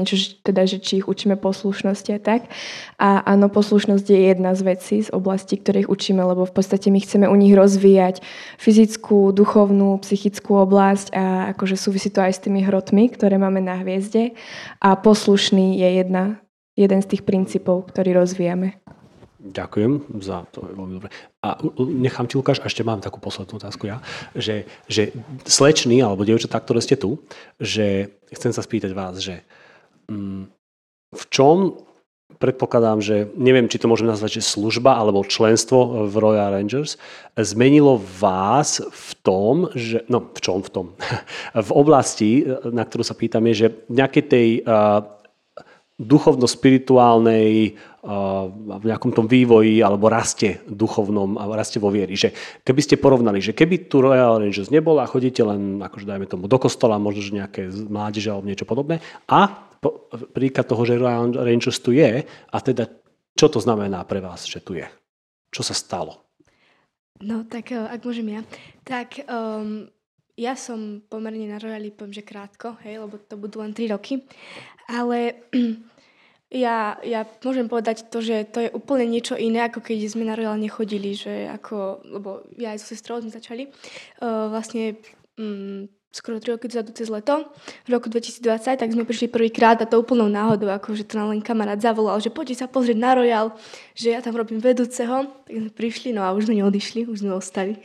že či ich učíme poslušnosti a tak. A áno, poslušnosť je jedna z vecí, z oblastí, ktoré ich učíme, lebo v podstate my chceme u nich rozvíjať fyzickú, duchovnú, psychickú oblasť a akože súvisí to aj s tými hrotmi, ktoré máme na hviezde. A poslušný je jeden z tých princípov, ktorý rozvíjame. Ďakujem za to, je veľmi dobre. A nechám ti, Lukáš, a ešte mám takú poslednú otázku ja, že slečny alebo dievčatá, ktoré ste tu, že chcem sa spýtať vás, že v čom predpokladám, že neviem, či to môžeme nazvať, že služba alebo členstvo v Royal Rangers zmenilo vás v tom, že, no v čom v tom, v oblasti, na ktorú sa pýtam je, že nejakej tej duchovno-spirituálnej v nejakom tom vývoji alebo raste duchovnom a raste vo viery. Že keby ste porovnali, že keby tu Royal Rangers nebola a chodíte len, akože dajme tomu, do kostola, možno že nejaké mládeže alebo niečo podobné a príklad toho, že Royal Rangers tu je a teda čo to znamená pre vás, že tu je? Čo sa stalo? No tak, ak môžem ja, tak ja som pomerne na Royali, poviem, že krátko, hej, lebo to budú len 3 roky, ale ja môžem povedať to, že to je úplne niečo iné, ako keď sme na Royal nechodili, že ako, lebo ja aj so sestrou sme začali skoro 3 roky dozadu cez leto, v roku 2020, tak sme prišli prvýkrát a to úplnou náhodou, akože to nám len kamarát zavolal, že poďte sa pozrieť na Royal, že ja tam robím vedúceho, tak sme prišli, no a už sme neodišli, už sme ostali.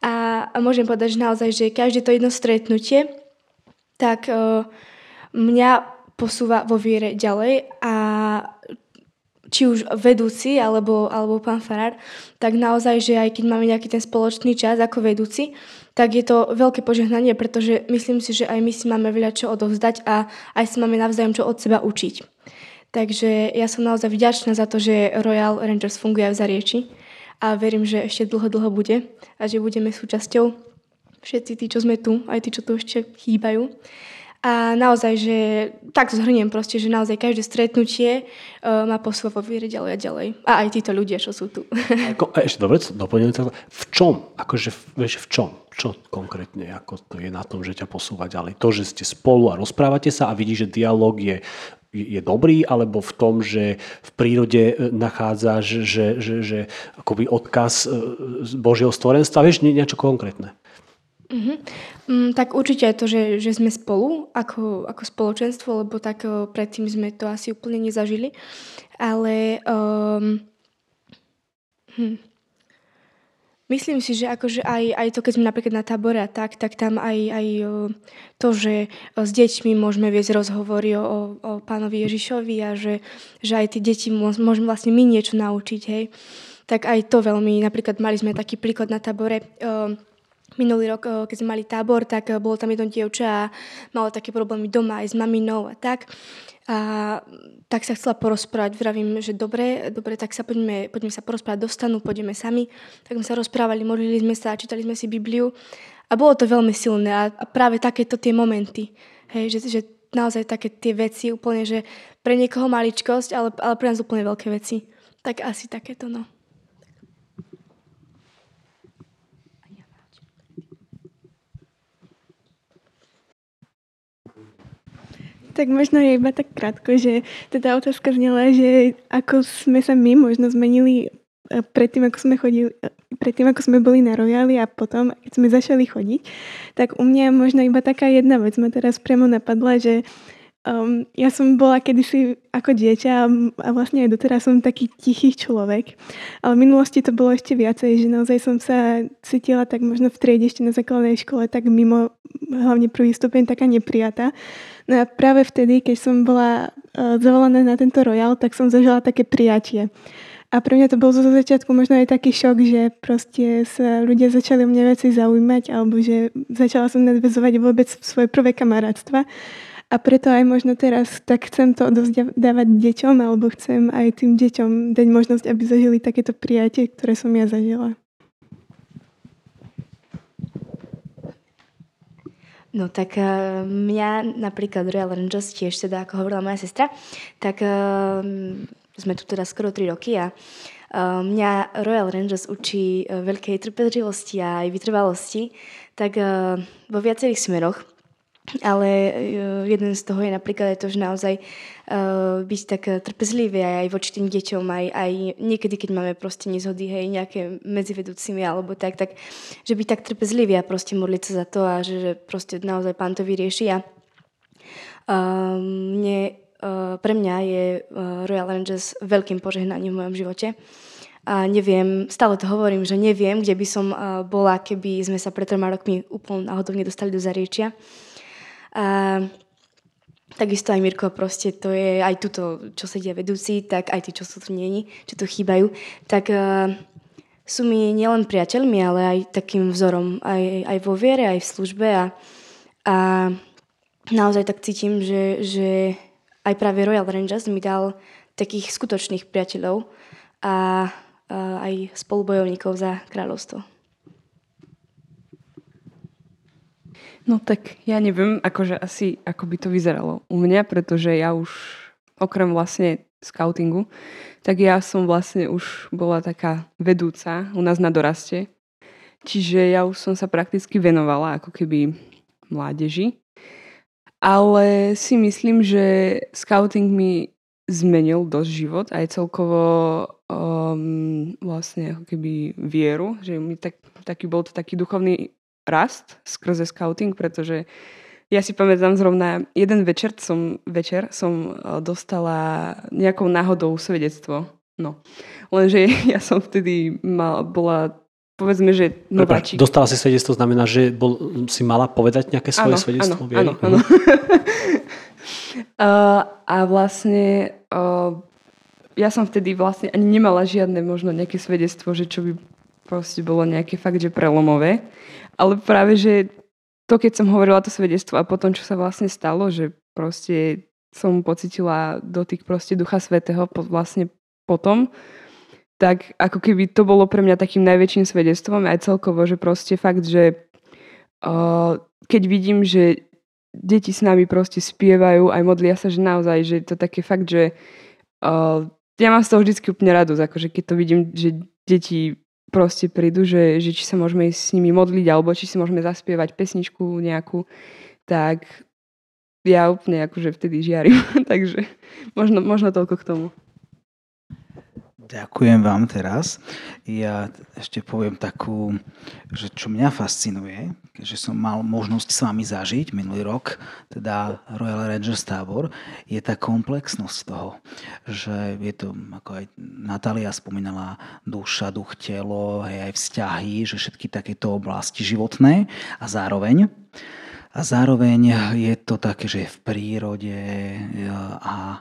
A môžem povedať, že naozaj, že každé to jedno stretnutie, tak mňa posúva vo viere ďalej a či už vedúci alebo pán farár, tak naozaj, že aj keď máme nejaký ten spoločný čas ako vedúci, tak je to veľké požehnanie, pretože myslím si, že aj my si máme veľa čo odovzdať a aj si máme navzájom čo od seba učiť. Takže ja som naozaj vďačná za to, že Royal Rangers funguje v Záriečí. A verím, že ešte dlho bude a že budeme súčasťou všetci tí, čo sme tu, aj tí, čo tu ešte chýbajú. A naozaj, že tak zhrniem proste, že naozaj každé stretnutie má posúva vo viere ďalej a ďalej. A aj títo ľudia, čo sú tu. Ešte dobre, doplňujem to. V čom? Akože, vieš, v čom? Čo konkrétne ako to je na tom, že ťa posúva ďalej? To, že ste spolu a rozprávate sa a vidíš, že dialóg je dobrý, alebo v tom, že v prírode nachádzaš že akoby odkaz z Božieho stvorenstva, vieš, niečo konkrétne. Mm-hmm. Tak určite aj to, že sme spolu ako spoločenstvo, lebo tak predtým sme to asi úplne nezažili, ale myslím si, že akože aj to, keď sme napríklad na tábore a tak tam aj to, že s deťmi môžeme viesť rozhovory o pánovi Ježišovi a že aj tie deti môžeme vlastne my niečo naučiť, hej. Tak aj to veľmi, napríklad mali sme taký príklad na tábore. Minulý rok, keď sme mali tábor, tak bolo tam jedno dievča a malo také problémy doma aj s maminou a tak. A tak sa chcela porozprávať. Vravím, že dobre, tak sa poďme sa porozprávať, dostanú, pôjdeme sami. Tak sme sa rozprávali, modlili sme sa, čítali sme si Bibliu a bolo to veľmi silné a práve takéto tie momenty, hej, že naozaj také tie veci úplne, že pre niekoho maličkosť, ale pre nás úplne veľké veci. Tak asi takéto, no. Tak možno je iba tak krátko, že teda otázka znela, že ako sme sa my možno zmenili predtým, ako sme boli na Royali a potom, keď sme začali chodiť, tak u mňa možno iba taká jedna vec ma teraz priamo napadla, že ja som bola kedysi ako dieťa a vlastne aj doteraz som taký tichý človek. Ale v minulosti to bolo ešte viacej, že naozaj som sa cítila tak možno v triede ešte na základnej škole, tak mimo, hlavne prvý stupeň, taká neprijatá. No a práve vtedy, keď som bola zavolaná na tento Royal, tak som zažila také prijatie. A pre mňa to bol zo začiatku možno aj taký šok, že proste sa ľudia začali o mne veci zaujímať, alebo že začala som nadväzovať vôbec svoje prvé kamarátstva. A preto aj možno teraz tak chcem to odovzdávať deťom, alebo chcem aj tým deťom dať možnosť, aby zažili takéto prijatie, ktoré som ja zažila. No tak mňa napríklad Royal Rangers tiež teda, ako hovorila moja sestra, tak sme tu teda skoro 3 roky a mňa Royal Rangers učí veľkej trpezlivosti a aj vytrvalosti, tak vo viacerých smeroch. Ale jeden z toho je napríklad aj to, že naozaj byť tak trpezlivý aj voči tým deťom, aj niekedy, keď máme proste nezhody, hej, nejaké medzi vedúcimi alebo tak, že byť tak trpezlivý a proste modliť sa za to a že proste naozaj Pán to vyrieši. A pre mňa je Royal Rangers veľkým požehnaním v mojom živote. A neviem, stále to hovorím, že neviem, kde by som bola, keby sme sa pred 3 rokmi úplne náhodovne dostali do Záriečia. A takisto aj Mirko, proste to je aj tuto, čo sedia vedúci, tak aj tí, čo sú tu nie, čo tu chýbajú, tak sú mi nielen priateľmi, ale aj takým vzorom, aj vo viere, aj v službe a naozaj tak cítim, že aj práve Royal Rangers mi dal takých skutočných priateľov a aj spolubojovníkov za kráľovstvo. No tak ja neviem, akože asi ako by to vyzeralo u mňa, pretože ja už okrem vlastne skautingu, tak ja som vlastne už bola taká vedúca u nás na doraste. Čiže ja už som sa prakticky venovala ako keby mládeži. Ale si myslím, že skauting mi zmenil dosť život aj celkovo vlastne ako keby vieru, že mi taký bol to taký duchovný rast skrze skauting, pretože ja si pamätám zrovna jeden večer som dostala nejakou náhodou svedectvo. No. Lenže ja som vtedy bola, povedzme, že nováčik. Dostala si svedectvo, znamená, že si mala povedať nejaké svoje svedectvo? Áno. A vlastne ja som vtedy vlastne ani nemala žiadne možno nejaké svedectvo, že čo by proste bolo nejaké fakt, že prelomové. Ale práve, že to, keď som hovorila to svedectvo a potom, čo sa vlastne stalo, že proste som pocitila dotyk proste Ducha Svätého vlastne potom, tak ako keby to bolo pre mňa takým najväčším svedectvom aj celkovo, že proste fakt, že keď vidím, že deti s nami proste spievajú, aj modlia sa, že naozaj, že to také fakt, že ja mám z toho vždycky úplne radosť, akože keď to vidím, že deti proste prídu, že či sa môžeme ísť s nimi modliť, alebo či si môžeme zaspievať pesničku nejakú, tak ja úplne akože vtedy žiarím. Takže možno toľko k tomu. Ďakujem vám teraz. Ja ešte poviem takú, že čo mňa fascinuje, že som mal možnosť s vami zažiť minulý rok, teda Royal Rangers tábor, je tá komplexnosť toho, že je to, ako aj Natália spomínala, duša, duch, telo, hej, aj vzťahy, že všetky takéto oblasti životné a zároveň je to také, že je v prírode a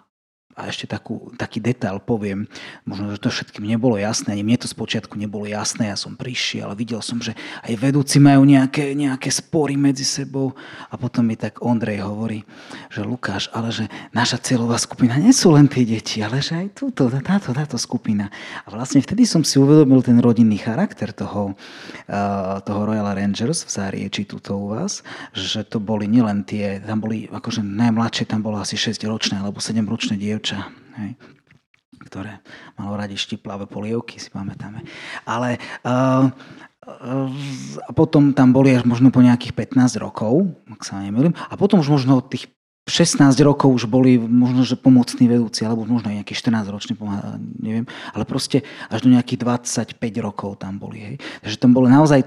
ešte taký detail poviem, možno, že to všetkým nebolo jasné, ani mne to spočiatku nebolo jasné, ja som prišiel, videl som, že aj vedúci majú nejaké spory medzi sebou a potom mi tak Ondrej hovorí, že Lukáš, ale že naša cieľová skupina nie sú len tie deti, ale že aj táto skupina. A vlastne vtedy som si uvedomil ten rodinný charakter toho Royal Rangers v Záriečí tuto u vás, že to boli nielen tie, tam boli akože najmladšie, tam bolo asi 6-ročné alebo 7-ročné dievča, hej, ktoré malo radi štiplavé polievky, si pamätáme. Ale a potom tam boli až možno po nejakých 15 rokov, ak sa nemýlim, a potom už možno tých 16 rokov už boli možno, že pomocní vedúci, alebo možno aj nejaký 14-ročný, neviem, ale proste až do nejakých 25 rokov tam boli. Hej. Takže tam bola naozaj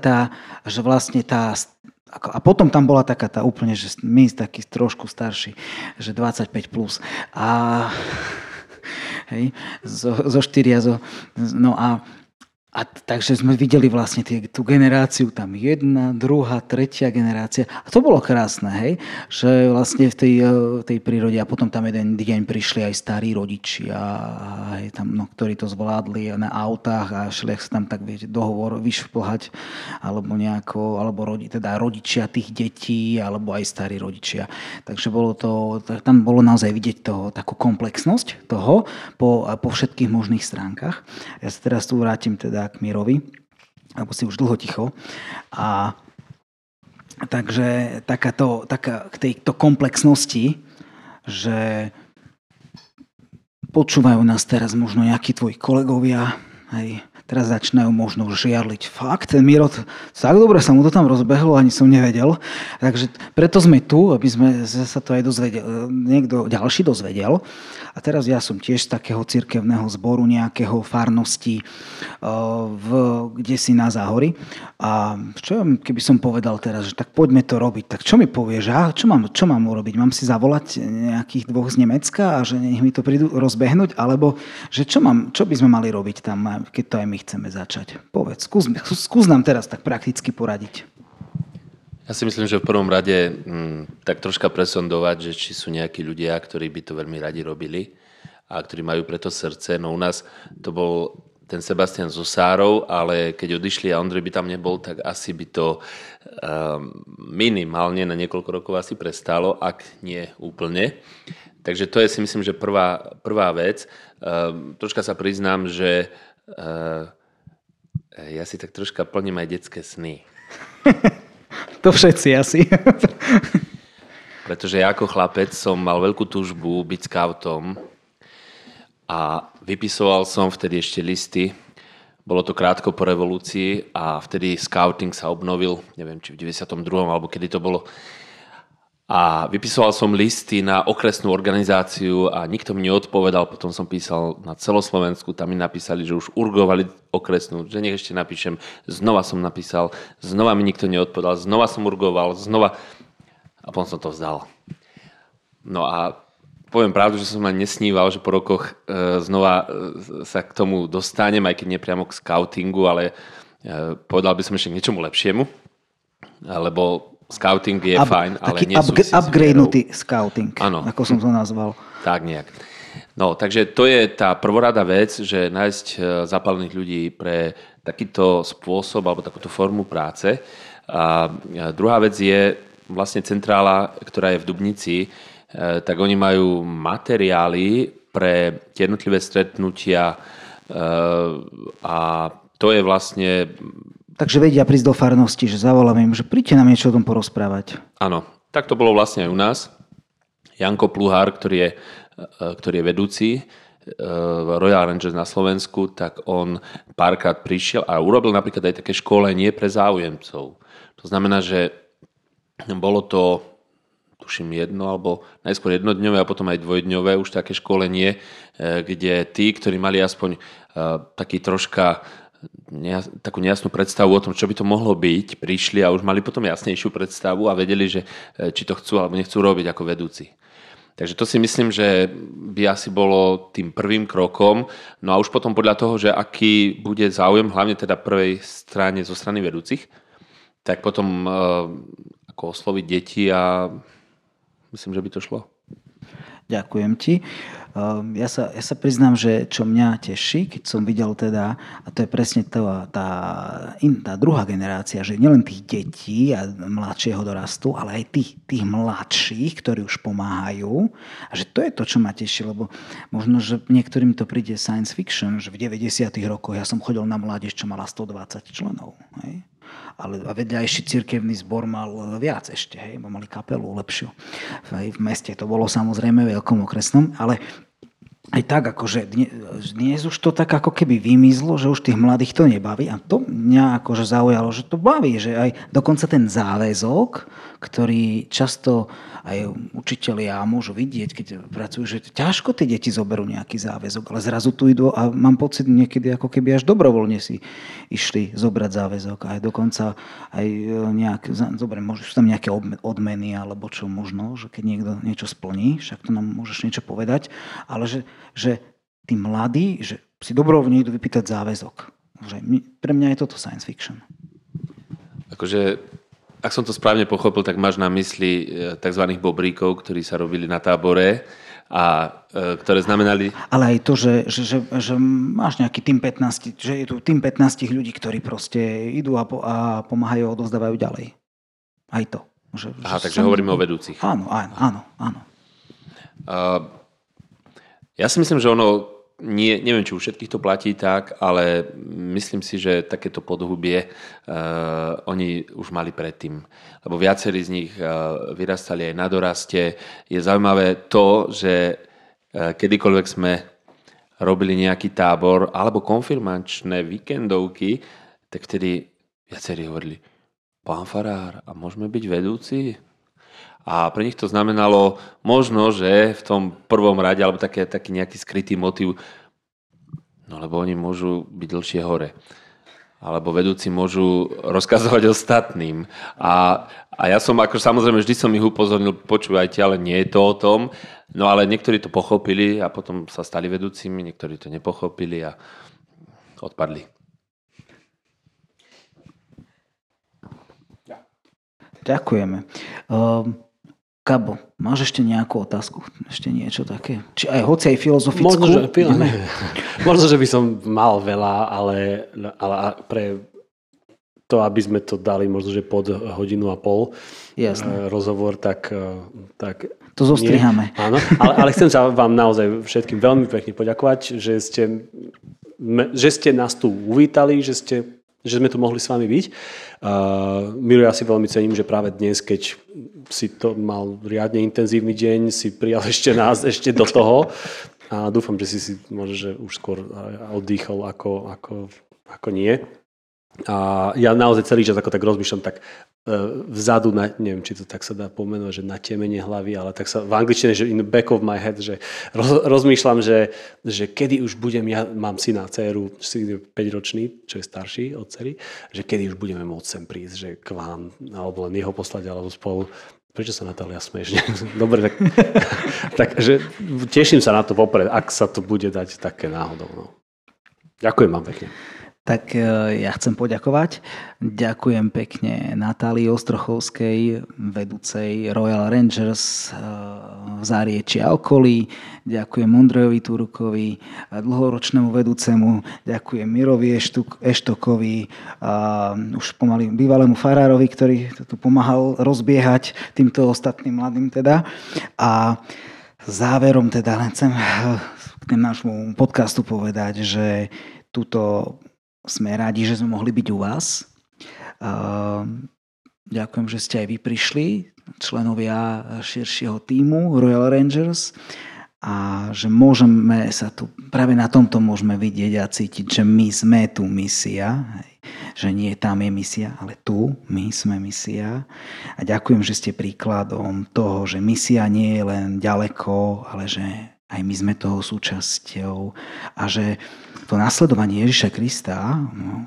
a potom tam bola taká tá úplne, že my taký trošku starší, že 25 plus. A hej, zo štyria. No a A takže sme videli vlastne tú generáciu, tam jedna, druhá, tretia generácia. A to bolo krásne, hej? Že vlastne v tej prírode. A potom tam jeden deň prišli aj starí rodičia, aj tam, no, ktorí to zvládli na autách a šli, ak sa tam tak viete, dohovor vyšplhať, alebo nejako, alebo rodičia tých detí, alebo aj starí rodičia. Takže bolo to, tam bolo naozaj vidieť takú komplexnosť toho po všetkých možných stránkach. Ja sa teraz tu vrátim teda k Mirovi, alebo si už dlho ticho. A takže k tejto komplexnosti, že počúvajú nás teraz možno nejakí tvoji kolegovia, hej, teraz začínajú možno žiarliť. Fakt, ten Miro, tak dobre sa mu to tam rozbehlo, ani som nevedel. Takže preto sme tu, aby sme sa to aj niekto ďalší dozvedel. A teraz ja som tiež z takého cirkevného zboru, nejakého farnosti, kde si na Záhori. A čo keby som povedal teraz, že tak poďme to robiť, tak čo mi povieš? Čo mám urobiť? Mám si zavolať nejakých dvoch z Nemecka a že nech mi to prídu rozbehnúť? Alebo že čo by sme mali robiť tam, keď to aj my chceme začať? Povedz, skús nám teraz tak prakticky poradiť. Ja si myslím, že v prvom rade tak troška presondovať, že či sú nejakí ľudia, ktorí by to veľmi radi robili a ktorí majú preto srdce. No u nás to bol ten Sebastian so Sárou, ale keď odišli a Ondrej by tam nebol, tak asi by to minimálne na niekoľko rokov asi prestalo, ak nie úplne. Takže to je, si myslím, že prvá vec. Troška sa priznám, že ja si tak troška plním aj detské sny. To všetci asi. Pretože ja ako chlapec som mal veľkú túžbu byť skautom a vypisoval som vtedy ešte listy. Bolo to krátko po revolúcii a vtedy skauting sa obnovil, neviem, či v 92. alebo kedy to bolo. A vypisoval som listy na okresnú organizáciu a nikto mi neodpovedal. Potom som písal na celoslovensku, tam mi napísali, že už urgovali okresnú, že nech ešte napíšem. Znova som napísal, znova mi nikto neodpovedal, znova som urgoval, znova. A potom som to vzdal. No a poviem pravdu, že som ani nesníval, že po rokoch znova sa k tomu dostanem, aj keď nie priamo k skautingu, ale povedal by som ešte k niečomu lepšiemu, lebo skauting je fajn, ale nie sú si upgradenutý skauting, ano. Ako som to nazval. Tak nejak. No, takže to je tá prvorada vec, že nájsť zapálených ľudí pre takýto spôsob alebo takúto formu práce. A druhá vec je vlastne centrála, ktorá je v Dubnici, tak oni majú materiály pre tie jednotlivé stretnutia a to je vlastne... Takže vedia prísť do farnosti, že zavolám im, že príďte nám niečo o tom porozprávať. Áno, tak to bolo vlastne aj u nás. Janko Pluhár, ktorý je vedúci Royal Rangers na Slovensku, tak on párkrát prišiel a urobil napríklad aj také školenie pre záujemcov. To znamená, že bolo to, tuším, najskôr jednodňové a potom aj dvojdňové už také školenie, kde tí, ktorí mali aspoň taký troška takú nejasnú predstavu o tom, čo by to mohlo byť, prišli a už mali potom jasnejšiu predstavu a vedeli, že či to chcú alebo nechcú robiť ako vedúci. Takže to si myslím, že by asi bolo tým prvým krokom. No a už potom podľa toho, že aký bude záujem, hlavne teda prvej strane zo strany vedúcich, tak potom ako osloviť deti a myslím, že by to šlo. Ďakujem ti. Ja sa priznám, že čo mňa teší, keď som videl teda, a to je presne tá druhá generácia, že nielen tých detí a mladšieho dorastu, ale aj tých mladších, ktorí už pomáhajú. A že to je to, čo ma teší, lebo možno, že niektorým to príde science fiction, že v 90. rokoch ja som chodil na mládež, čo mala 120 členov. Hej? Ale vedľajší cirkevný zbor mal viac ešte, hej, mali kapelu lepšiu. Hej, v meste to bolo samozrejme veľkom okresnom, ale aj tak, akože dnes už to tak ako keby vymizlo, že už tých mladých to nebaví a to mňa akože zaujalo, že to baví, že aj dokonca ten záväzok, ktorý často aj učitelia môžu vidieť, keď pracujú, že ťažko tie deti zoberú nejaký záväzok, ale zrazu tu idú a mám pocit niekedy ako keby až dobrovoľne si išli zobrať záväzok a dokonca aj nejak, dobre, môžeš tam nejaké odmeny alebo čo možno, že keď niekto niečo splní, však to nám môžeš niečo povedať, ale že tí mladí, že si dobrovoľne idú vypýtať záväzok. Takže pre mňa je toto science fiction. Akože, ak som to správne pochopil, tak máš na mysli tzv. Bobríkov, ktorí sa robili na tábore a ktoré znamenali... Ale aj to, že máš nejaký tým 15, že je tu tým 15 ľudí, ktorí proste idú a pomáhajú a odovzdávajú ďalej. Aj to. Aha, takže hovoríme o vedúcich. Áno. Ja si myslím, že ono... Neviem, či u všetkých to platí tak, ale myslím si, že takéto podhubie oni už mali predtým. Lebo viacerí z nich vyrastali aj na doraste. Je zaujímavé to, že kedykoľvek sme robili nejaký tábor alebo konfirmačné víkendovky, tak vtedy viacerí hovorili: pán farár, a môžeme byť vedúci? A pre nich to znamenalo možno, že v tom prvom rade, alebo taký nejaký skrytý motív, no lebo oni môžu byť dlhšie hore. Alebo vedúci môžu rozkazovať ostatným. A ja som, ako samozrejme, vždy som ich upozornil, počúvajte, ale nie je to o tom. No ale niektorí to pochopili a potom sa stali vedúcimi, niektorí to nepochopili a odpadli. Ďakujeme. Gabo, máš ešte nejakú otázku? Ešte niečo také? Či aj hoci aj filozofickú? Možno, že by som mal veľa, ale pre to, aby sme to dali možno, že pod hodinu a pol rozhovor, tak to zostriháme. Áno, ale chcem sa vám naozaj všetkým veľmi pekne poďakovať, že ste nás tu uvítali, že sme tu mohli s vami byť. Miro, ja si veľmi cením, že práve dnes, keď si to mal riadne intenzívny deň, si prijal ešte nás, ešte do toho. A dúfam, že si si možno, že už skôr oddychol ako nie. A ja naozaj celý čas ako tak rozmýšľam, tak vzadu, neviem, či to tak sa dá pomenovať, že na temene hlavy, ale tak sa v angličtine, že in the back of my head, že rozmýšľam, že kedy už budem, ja mám syna, dceru, 5-ročný, čo je starší od dcery, že kedy už budeme môcť sem prísť, že k vám, alebo len jeho poslať, alebo spolu. Prečo sa Natália smieš? Dobre, takže teším sa na to vopred, ak sa to bude dať také náhodou. No. Ďakujem vám pekne. Tak ja chcem poďakovať. Ďakujem pekne Natálii Ostrochovskej, vedúcej Royal Rangers v Záriečí a okolí. Ďakujem Ondrejovi Turkovi, dlhoročnému vedúcemu. Ďakujem Mirovi Eštokovi, už pomaly bývalému farárovi, ktorý tu pomáhal rozbiehať týmto ostatným mladým teda. A záverom teda chcem k nášmu podcastu povedať, že túto sme rádi, že sme mohli byť u vás. Ďakujem, že ste aj vy prišli, členovia širšieho tímu Royal Rangers, a že môžeme sa tu, práve na tomto môžeme vidieť a cítiť, že my sme tu misia, že nie tam je misia, ale tu my sme misia. A ďakujem, že ste príkladom toho, že misia nie je len ďaleko, ale že aj my sme toho súčasťou a že to nasledovanie Ježiša Krista,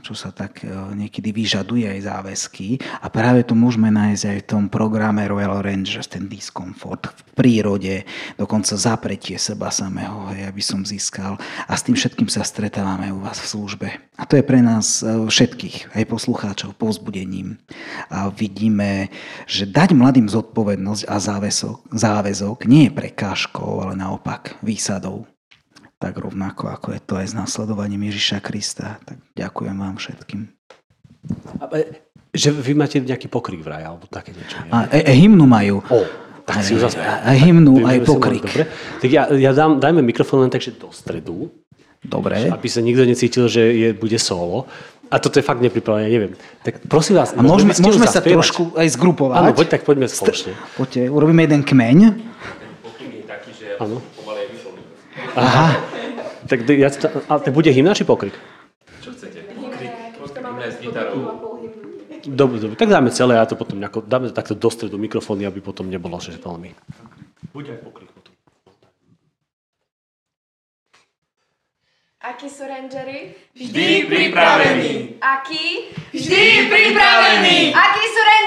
čo sa tak niekedy vyžaduje aj záväzky, a práve to môžeme nájsť aj v tom programe Royal Rangers, ten diskomfort v prírode, dokonca zapretie seba samého, aby som získal, a s tým všetkým sa stretávame u vás v službe. A to je pre nás všetkých, aj poslucháčov, povzbudením. A vidíme, že dať mladým zodpovednosť a záväzok nie je prekážkou, ale naopak výsadou. Tak rovnako, ako je to aj s nasledovaním Ježiša Krista. Tak ďakujem vám všetkým. Že vy máte nejaký pokrik vraj, alebo také niečo. Hymnu majú. Tak si ju zaspávam. A hymnu, aj pokrik. Dobre. Tak ja dajme mikrofón len takže do stredu. Dobre. Aby sa nikto necítil, že bude solo. A toto je fakt nepripravené, ja neviem. Tak prosím vás, a môžeme sa trošku aj zgrupovať. Áno, tak poďme spoločne. Poďte, urobíme jeden kmeň. Ten pokrik je taký, že pomalej vyšol. Aha. Tak bude hymna či pokrik? Čo chcete? Pokrik s gitarou. Dobre, tak dáme celé, ja to potom dáme takto do stredu mikrofóny, aby potom nebolo že veľmi. Bude aj pokrik potom. Akí sú rangeri? Vždy pripravení. Akí? Vždy pripravení. Akí sú rangeri?